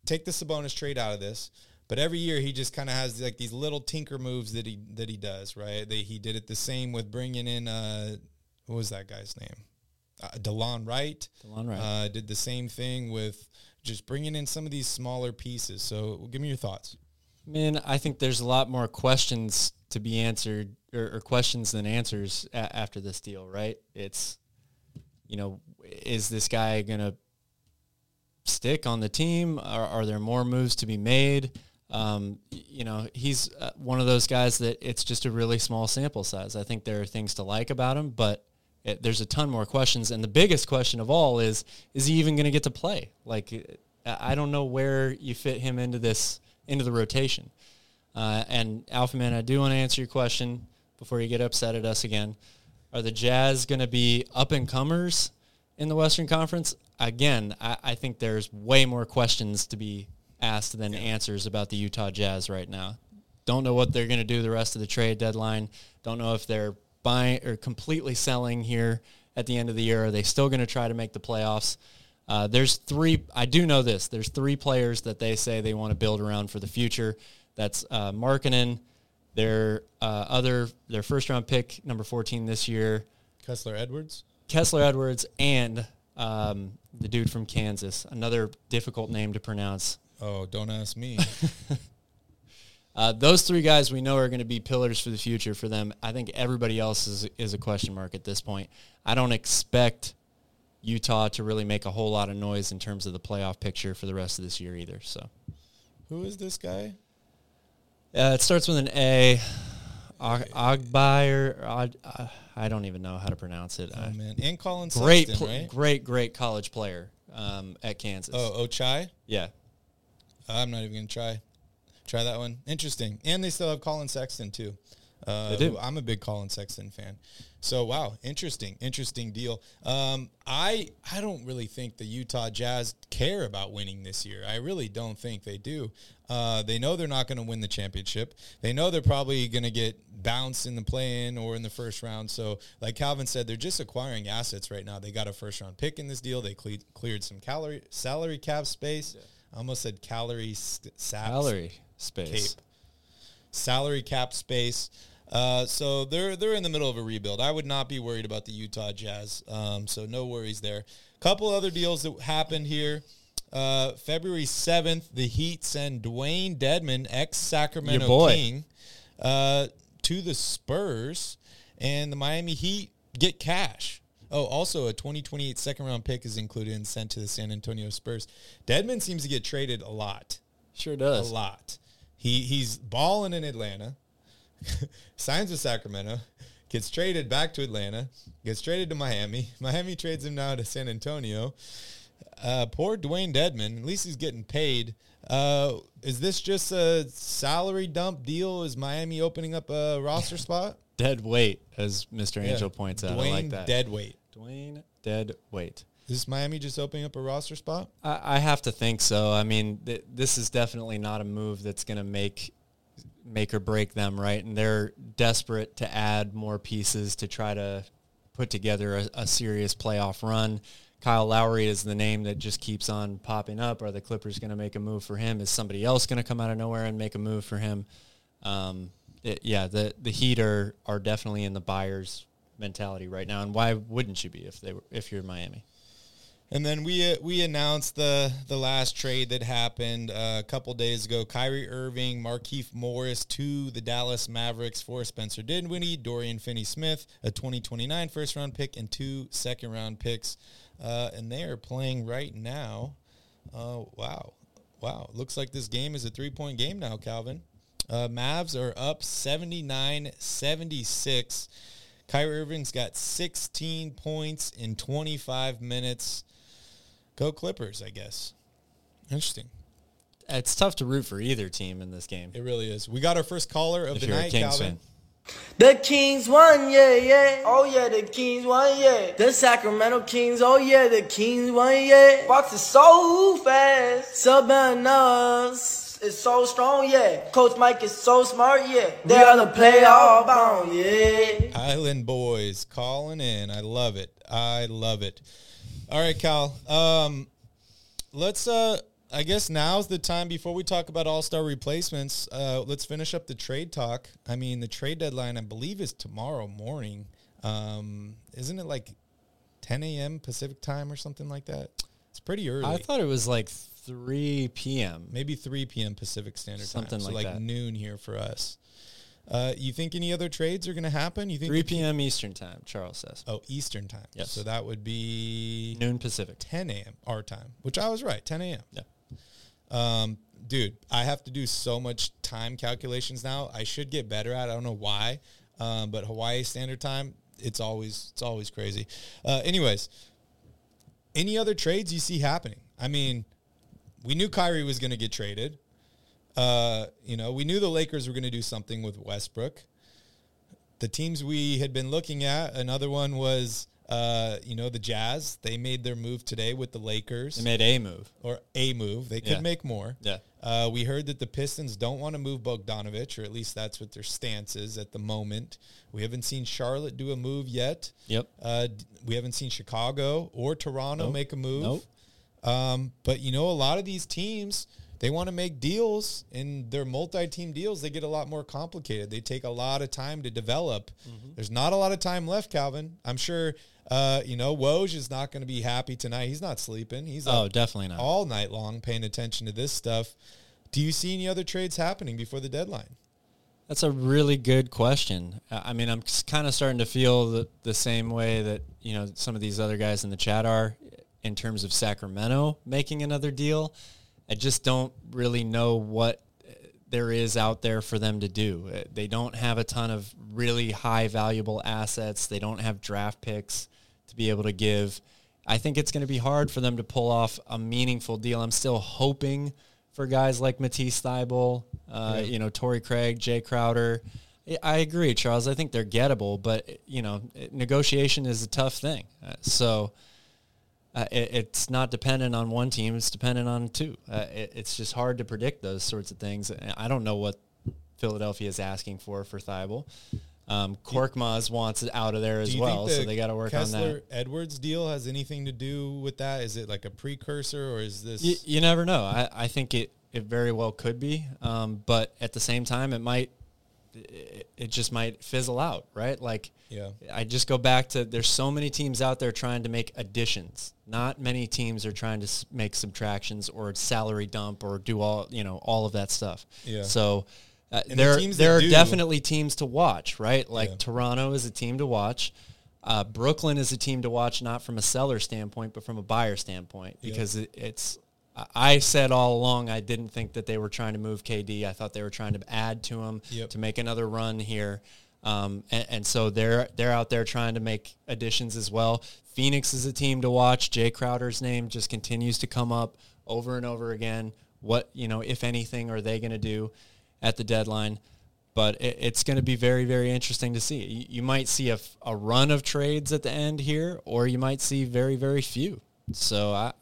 take the Sabonis trade out of this, but every year he just kind of has like these little tinker moves that he that he does, right? They, he did it the same with bringing in, uh, what was that guy's name? Uh, DeLon Wright. DeLon Wright. Uh, did the same thing with... just bringing in some of these smaller pieces. So give me your thoughts. Man, I think there's a lot more questions to be answered or, or questions than answers a- after this deal, right? It's, you know, is this guy going to stick on the team? Are, are there more moves to be made? Um, you know, he's uh, one of those guys that it's just a really small sample size. I think there are things to like about him, but It, there's a ton more questions, and the biggest question of all is, is he even going to get to play? Like, I don't know where you fit him into this, into the rotation. Uh, and, Alpha Man, I do want to answer your question before you get upset at us again. Are the Jazz going to be up-and-comers in the Western Conference? Again, I, I think there's way more questions to be asked than answers about the Utah Jazz right now. Don't know what they're going to do the rest of the trade deadline. Don't know if they're buying or completely selling here at the end of the year. Are they still going to try to make the playoffs? Uh, there's three, I do know this, there's three players that they say they want to build around for the future. That's uh, Markkanen, their uh, other, their first round pick, number fourteen this year. Kessler Edwards. Kessler Edwards and um, the dude from Kansas, another difficult name to pronounce. Oh, don't ask me. Uh, those three guys we know are going to be pillars for the future for them. I think everybody else is is a question mark at this point. I don't expect Utah to really make a whole lot of noise in terms of the playoff picture for the rest of this year either. So, who is this guy? Uh, it starts with an A. Ogbuyer. I don't even know how to pronounce it. Oh, man. And Colin Sexton, pl- right? Great, great college player um, at Kansas. Oh, Ochai? Yeah. I'm not even going to try. Try that one. Interesting. And they still have Colin Sexton, too. Uh, they do. Who, I'm a big Colin Sexton fan. So, wow, interesting, interesting deal. Um, I I don't really think the Utah Jazz care about winning this year. I really don't think they do. Uh, they know they're not going to win the championship. They know they're probably going to get bounced in the play-in or in the first round. So, like Calvin said, they're just acquiring assets right now. They got a first-round pick in this deal. They cle- cleared some calorie, salary cap space. Yeah. I almost said calorie st- saps. Salary. Space, Cape. salary cap space. Uh, so they're they're in the middle of a rebuild. I would not be worried about the Utah Jazz. Um, so no worries there. Couple other deals that happened here. Uh, February seventh, the Heat send Dwayne Dedmon, ex-Sacramento King, uh, to the Spurs, and the Miami Heat get cash. Oh, also a twenty twenty-eight second-round pick is included and sent to the San Antonio Spurs. Dedmon seems to get traded a lot. Sure does. A lot. He he's balling in Atlanta, signs with Sacramento, gets traded back to Atlanta, gets traded to Miami. Miami trades him now to San Antonio. Uh, poor Dwayne Dedmon. At least he's getting paid. Uh, is this just a salary dump deal? Is Miami opening up a roster spot? Dead weight, as Mister Angel yeah. points out. Dwayne I like that. Dead weight. Dwayne dead weight. Is Miami just opening up a roster spot? I, I have to think so. I mean, th- this is definitely not a move that's going to make make or break them, right? And they're desperate to add more pieces to try to put together a, a serious playoff run. Kyle Lowry is the name that just keeps on popping up. Are the Clippers going to make a move for him? Is somebody else going to come out of nowhere and make a move for him? um, it, yeah, the the Heat are, are definitely in the buyer's mentality right now, and why wouldn't you be if they were, if you're in Miami? And then we uh, we announced the the last trade that happened uh, a couple days ago. Kyrie Irving, Markieff Morris to the Dallas Mavericks for Spencer Dinwiddie, Dorian Finney-Smith, a twenty twenty-nine first-round pick, and two second-round picks. Uh, and they are playing right now. Uh, wow. Wow. Looks like this game is a three-point game now, Calvin. Uh, Mavs are up seventy-nine seventy-six. Kyrie Irving's got sixteen points in twenty-five minutes. Go Clippers, I guess. Interesting. It's tough to root for either team in this game. It really is. We got our first caller of if the night, Calvin. Fan. The Kings won, yeah, yeah. Oh, yeah, the Kings won, yeah. The Sacramento Kings, oh, yeah, the Kings won, yeah. Fox is so fast. Sabonis is so strong, yeah. Coach Mike is so smart, yeah. They are the playoff bound, yeah. Island boys calling in. I love it. I love it. All right, Cal. Um, let's, uh, I guess now's the time before we talk about all-star replacements. Uh, let's finish up the trade talk. I mean, the trade deadline, I believe, is tomorrow morning. Um, isn't it like ten a.m. Pacific time or something like that? It's pretty early. I thought it was like three p.m. Maybe three p.m. Pacific Standard Time. Something like that. So like noon here for us. Uh, you think any other trades are going to happen? You think three p.m. Eastern time, Charles says. Oh, Eastern time. Yes. So that would be noon Pacific, ten a.m. our time, which I was right, ten a.m. Yeah. Um, dude, I have to do so much time calculations now. I should get better at it. I don't know why, um, but Hawaii Standard Time, it's always it's always crazy. Uh, anyways, any other trades you see happening? I mean, we knew Kyrie was going to get traded. Uh, you know, we knew the Lakers were going to do something with Westbrook. The teams we had been looking at, another one was, uh, you know, the Jazz. They made their move today with the Lakers. They made a move. Or a move. They could yeah. make more. Yeah. Uh, we heard that the Pistons don't want to move Bogdanovich, or at least that's what their stance is at the moment. We haven't seen Charlotte do a move yet. Yep. Uh, we haven't seen Chicago or Toronto nope. make a move. Nope. Um, but, you know, a lot of these teams... They want to make deals, and their multi-team deals, they get a lot more complicated. They take a lot of time to develop. Mm-hmm. There's not a lot of time left, Calvin. I'm sure, uh, you know, Woj is not going to be happy tonight. He's not sleeping. He's oh, definitely not all night long paying attention to this stuff. Do you see any other trades happening before the deadline? That's a really good question. I mean, I'm kind of starting to feel the, the same way that, you know, some of these other guys in the chat are in terms of Sacramento making another deal. I just don't really know what there is out there for them to do. They don't have a ton of really high valuable assets. They don't have draft picks to be able to give. I think it's going to be hard for them to pull off a meaningful deal. I'm still hoping for guys like Matisse Thybulle, uh, right. you know, Torrey Craig, Jay Crowder. I agree, Charles. I think they're gettable, but, you know, negotiation is a tough thing. So... Uh, it, it's not dependent on one team. It's dependent on two. Uh, it, it's just hard to predict those sorts of things. I don't know what Philadelphia is asking for for Thybulle. Um, Korkmaz wants it out of there as well, the so they got to work Kessler on that. Kessler Edwards deal has anything to do with that? Is it like a precursor, or is this? You, you never know. I, I think it, it very well could be, um, but at the same time, it might. It just might fizzle out, right? Like, yeah. I just go back to there's so many teams out there trying to make additions. Not many teams are trying to make subtractions or salary dump or do all, you know, all of that stuff. Yeah. So uh, there, the there are do, definitely teams to watch, right? Like yeah. Toronto is a team to watch. Uh, Brooklyn is a team to watch, not from a seller standpoint, but from a buyer standpoint, because yeah. it, it's, I said all along I didn't think that they were trying to move K D. I thought they were trying to add to him yep. to make another run here. Um, and, and so they're they're out there trying to make additions as well. Phoenix is a team to watch. Jay Crowder's name just continues to come up over and over again. What, you know, if anything, are they going to do at the deadline? But it, it's going to be very, very interesting to see. You, you might see a, a run of trades at the end here, or you might see very, very few. So I...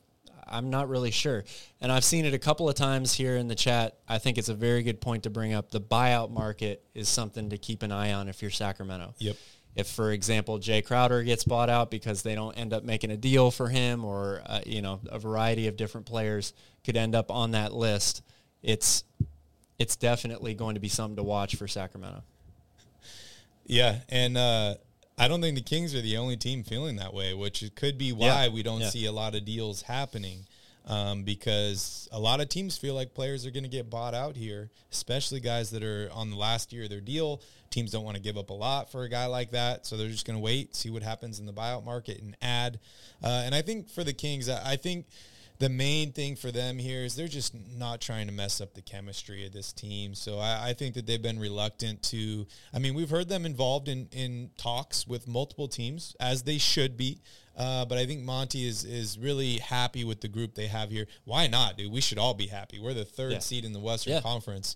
I'm not really sure. And I've seen it a couple of times here in the chat. I think it's a very good point to bring up. The buyout market is something to keep an eye on if you're Sacramento. Yep. If, for example, Jay Crowder gets bought out because they don't end up making a deal for him, or, uh, you know, a variety of different players could end up on that list, it's it's definitely going to be something to watch for Sacramento. Yeah, and uh, I don't think the Kings are the only team feeling that way, which could be why yeah. we don't yeah. see a lot of deals happening, um, because a lot of teams feel like players are going to get bought out here, especially guys that are on the last year of their deal. Teams don't want to give up a lot for a guy like that, so they're just going to wait, see what happens in the buyout market and add. Uh, and I think for the Kings, I, I think – the main thing for them here is they're just not trying to mess up the chemistry of this team. So I, I think that they've been reluctant to – I mean, we've heard them involved in, in talks with multiple teams, as they should be. Uh, but I think Monty is is really happy with the group they have here. Why not, dude? We should all be happy. We're the third yeah. seed in the Western yeah. Conference.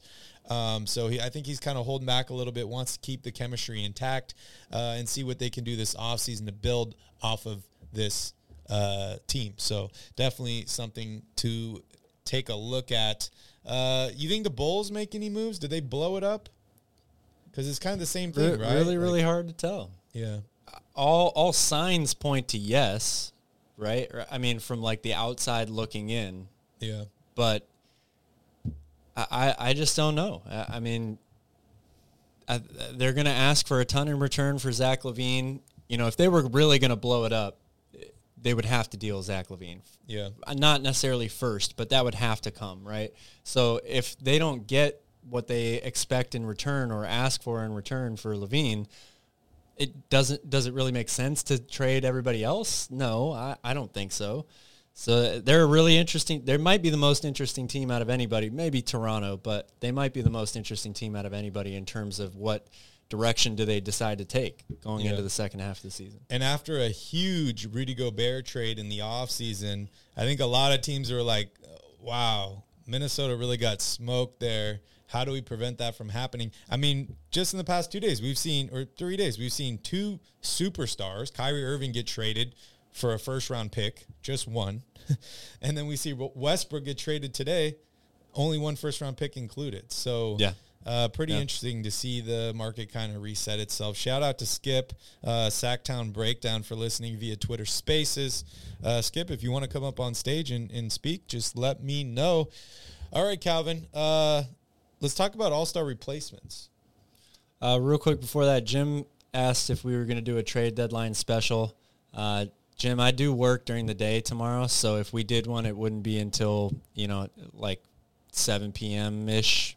Um, so he, I think he's kind of holding back a little bit, wants to keep the chemistry intact uh, and see what they can do this offseason to build off of this uh team. So definitely something to take a look at. Uh you think the Bulls make any moves? Did they blow it up? Because it's kind of the same thing, R- right? Really, really like, hard to tell. Yeah. All all signs point to yes, right? I mean, from like the outside looking in. Yeah. But I I, I just don't know. I, I mean, I, they're going to ask for a ton in return for Zach LaVine. You know, if they were really going to blow it up, they would have to deal with Zach LaVine. Yeah. Not necessarily first, but that would have to come, right? So if they don't get what they expect in return or ask for in return for LaVine, it doesn't, does it really make sense to trade everybody else? No, I, I don't think so. So they're really interesting. They might be the most interesting team out of anybody, maybe Toronto, but they might be the most interesting team out of anybody in terms of what direction do they decide to take going yeah. into the second half of the season. And after a huge Rudy Gobert trade in the offseason, I think a lot of teams were like, wow, Minnesota really got smoked there. How do we prevent that from happening? I mean, just in the past two days we've seen, or three days, we've seen two superstars, Kyrie Irving get traded for a first-round pick, just one. And then we see Westbrook get traded today, only one first-round pick included. So, yeah. Uh, pretty yeah. interesting to see the market kind of reset itself. Shout out to Skip, uh, Sacktown Breakdown, for listening via Twitter Spaces. Uh, Skip, if you want to come up on stage and, and speak, just let me know. All right, Calvin, uh, let's talk about all-star replacements. Uh, real quick before that, Jim asked if we were going to do a trade deadline special. Uh, Jim, I do work during the day tomorrow, so if we did one, it wouldn't be until, you know, like seven p.m.-ish.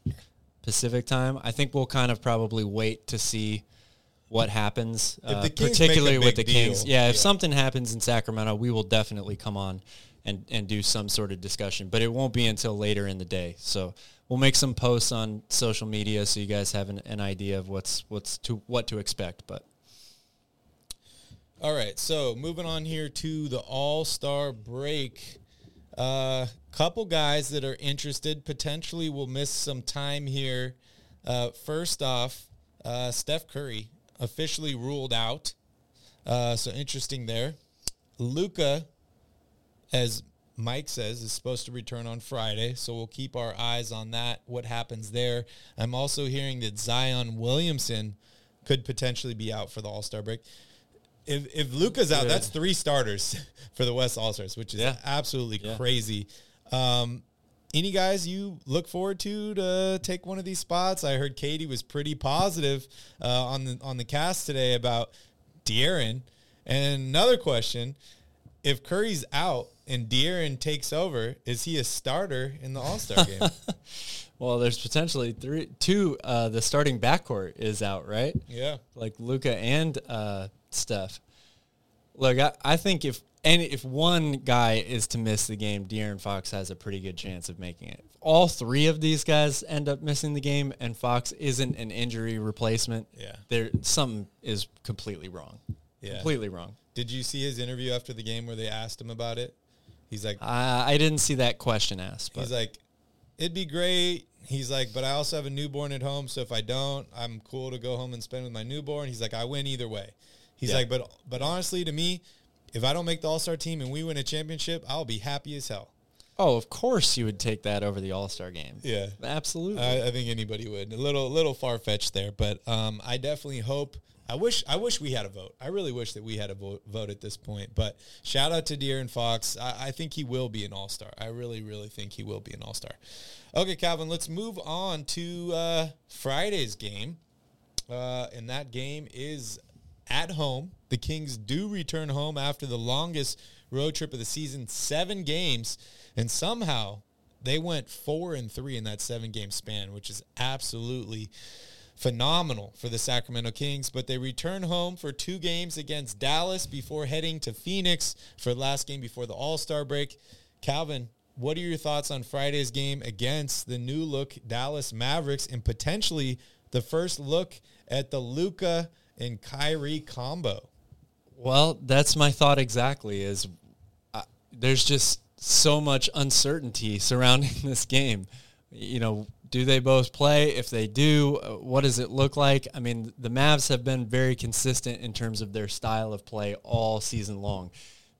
Pacific time. I think we'll kind of probably wait to see what happens, uh, particularly with the deal. Kings. Yeah, if yeah. something happens in Sacramento, we will definitely come on and, and do some sort of discussion, but it won't be until later in the day. So we'll make some posts on social media so you guys have an, an idea of what's what's to what to expect. But all right, so moving on here to the All-Star break. Uh, couple guys that are interested potentially will miss some time here. Uh, first off, uh, Steph Curry officially ruled out. Uh, so interesting there. Luka, as Mike says, is supposed to return on Friday. So we'll keep our eyes on that, what happens there. I'm also hearing that Zion Williamson could potentially be out for the All-Star break. If if Luka's out, yeah. that's three starters for the West All-Stars, which is yeah. absolutely yeah. crazy. Um, any guys you look forward to to take one of these spots? I heard Katie was pretty positive uh, on the on the cast today about De'Aaron. And another question, if Curry's out and De'Aaron takes over, is he a starter in the All-Star game? Well, there's potentially three, two. Uh, the starting backcourt is out, right? Yeah. Like Luka and uh, Steph. Look, I, I think if and if one guy is to miss the game, De'Aaron Fox has a pretty good chance of making it. If all three of these guys end up missing the game and Fox isn't an injury replacement, yeah. there something is completely wrong. Yeah. Completely wrong. Did you see his interview after the game where they asked him about it? He's like, uh, I didn't see that question asked. But. He's like, it'd be great. He's like, but I also have a newborn at home, so if I don't, I'm cool to go home and spend with my newborn. He's like, I win either way. He's yeah. like, but but honestly, to me, if I don't make the All-Star team and we win a championship, I'll be happy as hell. Oh, of course you would take that over the All-Star game. Yeah. Absolutely. I, I think anybody would. A little little far-fetched there, but um, I definitely hope I wish I wish we had a vote. I really wish that we had a vote, vote at this point. But shout out to De'Aaron Fox. I, I think he will be an all-star. I really, really think he will be an all-star. Okay, Calvin, let's move on to uh, Friday's game. Uh, and that game is at home. The Kings do return home after the longest road trip of the season, seven games. And somehow they went four and three in that seven-game span, which is absolutely phenomenal for the Sacramento Kings, but they return home for two games against Dallas before heading to Phoenix for the last game before the All-Star break. Calvin, what are your thoughts on Friday's game against the new-look Dallas Mavericks and potentially the first look at the Luka and Kyrie combo? Well, that's my thought exactly, is uh, there's just so much uncertainty surrounding this game. You know, do they both play? If they do, what does it look like? I mean, the Mavs have been very consistent in terms of their style of play all season long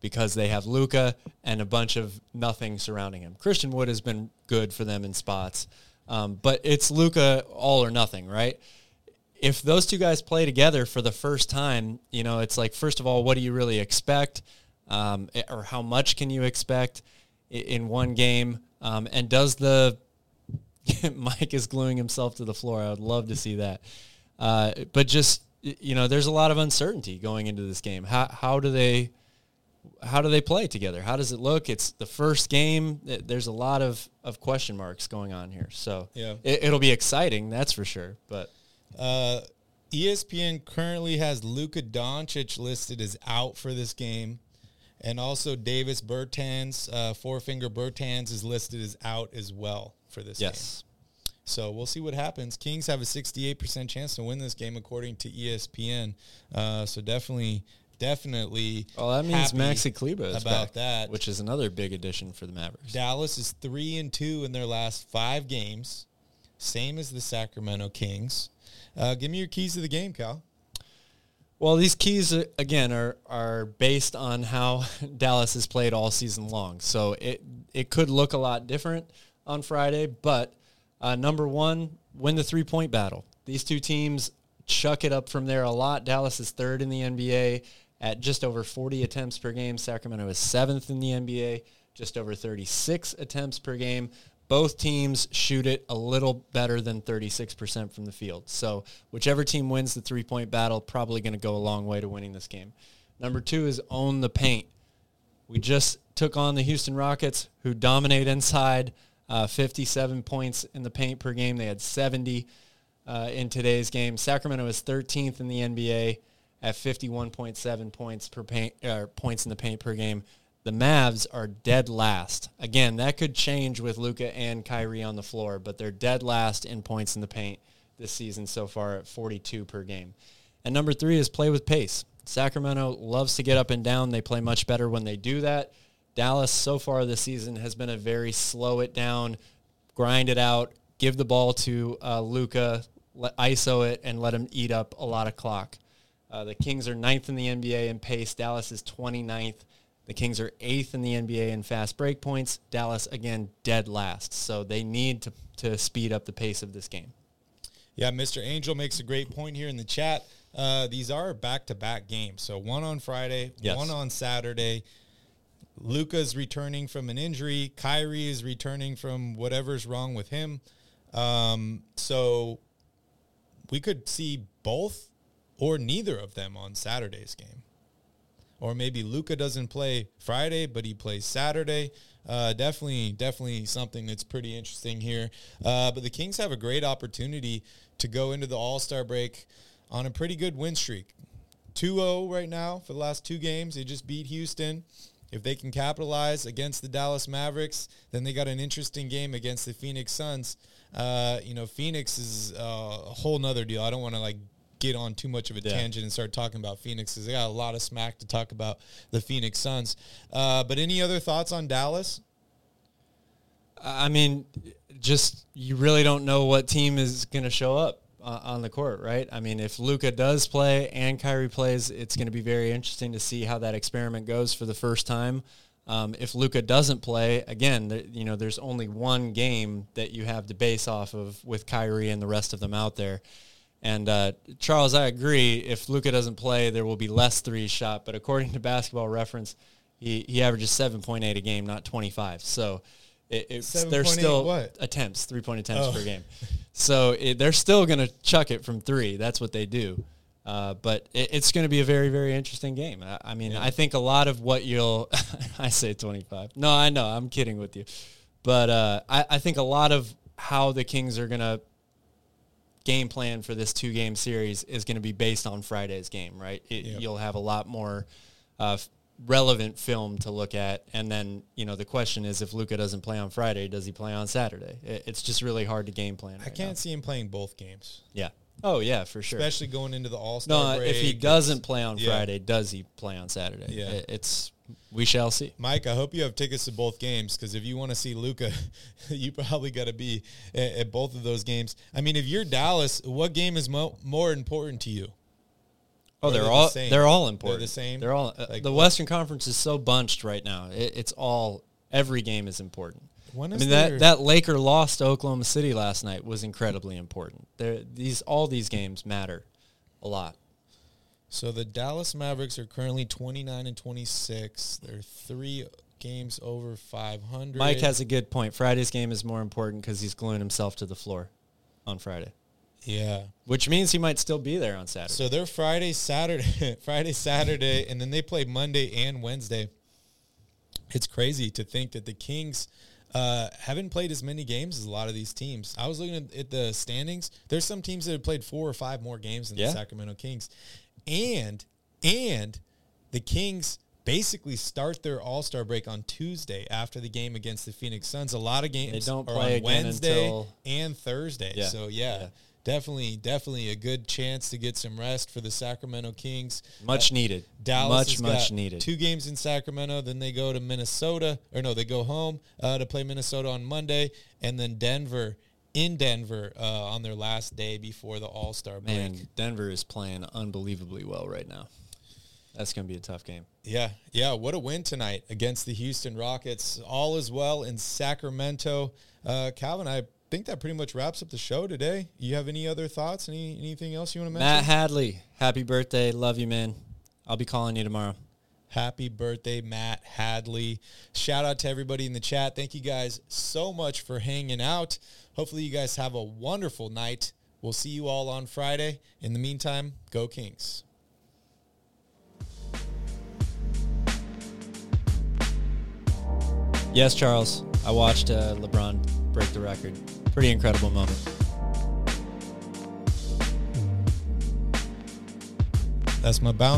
because they have Luka and a bunch of nothing surrounding him. Christian Wood has been good for them in spots, um, but it's Luka all or nothing, right? If those two guys play together for the first time, you know, it's like, first of all, what do you really expect, um, or how much can you expect in one game? Um, and does the Mike is gluing himself to the floor. I would love to see that. Uh, but just, you know, there's a lot of uncertainty going into this game. How how do they how do they play together? How does it look? It's the first game. There's a lot of, of question marks going on here. So yeah. it, it'll be exciting, that's for sure. But uh, E S P N currently has Luka Doncic listed as out for this game. And also Davis Bertans, uh, Four-Finger Bertans, is listed as out as well for this yes. game. So we'll see what happens. Kings have a sixty-eight percent chance to win this game according to E S P N. Uh, so definitely, definitely well, that means Maxi Kleba is about back, that. Which is another big addition for the Mavericks. Dallas is three and two in their last five games. Same as the Sacramento Kings. Uh, give me your keys to the game, Cal. Well, these keys, again, are are based on how Dallas has played all season long. So it it could look a lot different on Friday, but uh, number one, win the three-point battle. These two teams chuck it up from there a lot. Dallas is third in the N B A at just over forty attempts per game. Sacramento is seventh in the N B A, just over thirty-six attempts per game. Both teams shoot it a little better than thirty-six percent from the field. So whichever team wins the three-point battle, probably going to go a long way to winning this game. Number two is own the paint. We just took on the Houston Rockets, who dominate inside. Uh, fifty-seven points in the paint per game. They had seventy uh, in today's game. Sacramento is thirteenth in the N B A at fifty-one point seven points per paint, or points in the paint per game. The Mavs are dead last. Again, that could change with Luka and Kyrie on the floor, but they're dead last in points in the paint this season so far at forty-two per game. And number three is play with pace. Sacramento loves to get up and down. They play much better when they do that. Dallas so far this season has been a very slow it down, grind it out, give the ball to uh, Luka, let, I S O it, and let him eat up a lot of clock. Uh, the Kings are ninth in the N B A in pace. Dallas is twenty-ninth. The Kings are eighth in the N B A in fast break points. Dallas, again, dead last. So they need to, to speed up the pace of this game. Yeah, Mister Angel makes a great point here in the chat. Uh, these are back-to-back games. So one on Friday, yes. one on Saturday. Luka's returning from an injury. Kyrie is returning from whatever's wrong with him. Um, so we could see both or neither of them on Saturday's game. Or maybe Luka doesn't play Friday, but he plays Saturday. Uh, definitely, definitely something that's pretty interesting here. Uh, but the Kings have a great opportunity to go into the All-Star break on a pretty good win streak. two oh right now for the last two games. They just beat Houston. If they can capitalize against the Dallas Mavericks, then they got an interesting game against the Phoenix Suns. Uh, you know, Phoenix is uh, a whole nother deal. I don't want to, like, get on too much of a yeah. tangent and start talking about Phoenix because they got a lot of smack to talk about the Phoenix Suns. Uh, but any other thoughts on Dallas? I mean, just you really don't know what team is going to show up uh, on the court, right? I mean, if Luka does play and Kyrie plays, it's going to be very interesting to see how that experiment goes for the first time. Um, if Luka doesn't play, again, th- you know, there's only one game that you have to base off of with Kyrie and the rest of them out there. And, uh, Charles, I agree. If Luka doesn't play, there will be less threes shot. But according to Basketball Reference, he, he averages seven point eight a game, not twenty-five. So it, it's, there's still what? attempts, three-point attempts oh. per game. So it, they're still going to chuck it from three. That's what they do. Uh, but it, it's going to be a very, very interesting game. I, I mean, yeah. I think a lot of what you'll – I say twenty-five. No, I know. I'm kidding with you. But uh, I, I think a lot of how the Kings are going to – game plan for this two-game series is going to be based on Friday's game, right? It, yep. You'll have a lot more uh, relevant film to look at. And then, you know, the question is, if Luka doesn't play on Friday, does he play on Saturday? It, it's just really hard to game plan. Right I can't now. see him playing both games. Yeah. Oh, yeah, for sure. Especially going into the All-Star no, break. No, if he doesn't play on yeah. Friday, does he play on Saturday? Yeah. It, it's... We shall see. Mike, I hope you have tickets to both games, because if you want to see Luka, you probably got to be at, at both of those games. I mean, if you're Dallas, what game is mo- more important to you? Oh, they're, they're all the they're all important. They're the same. They're all uh, like, the Western Conference is so bunched right now. It, it's all every game is important. When is I mean there? that that Laker loss to Oklahoma City last night was incredibly important. There, these all these games matter a lot. So the Dallas Mavericks are currently twenty-nine and twenty-six. They're three games over five hundred. Mike has a good point. Friday's game is more important because he's gluing himself to the floor on Friday. Yeah. Which means he might still be there on Saturday. So they're Friday, Saturday, Friday, Saturday, and then they play Monday and Wednesday. It's crazy to think that the Kings uh, haven't played as many games as a lot of these teams. I was looking at the standings. There's some teams that have played four or five more games than yeah. the Sacramento Kings. And and the Kings basically start their All-Star break on Tuesday after the game against the Phoenix Suns. A lot of games they don't play are on Wednesday until... and Thursday. Yeah. So, yeah, yeah, definitely definitely a good chance to get some rest for the Sacramento Kings. Much uh, needed. Dallas much, much needed. Two games in Sacramento. Then they go to Minnesota. Or, no, they go home uh, to play Minnesota on Monday. And then Denver in Denver uh, on their last day before the All-Star break. Man, Denver is playing unbelievably well right now. That's going to be a tough game. Yeah, yeah, what a win tonight against the Houston Rockets. All is well in Sacramento. Uh, Calvin, I think that pretty much wraps up the show today. You have any other thoughts? Any Anything else you want to mention? Matt Hadley, happy birthday. Love you, man. I'll be calling you tomorrow. Happy birthday, Matt Hadley. Shout out to everybody in the chat. Thank you guys so much for hanging out. Hopefully you guys have a wonderful night. We'll see you all on Friday. In the meantime, go Kings. Yes, Charles. I watched uh, LeBron break the record. Pretty incredible moment. That's my bounce.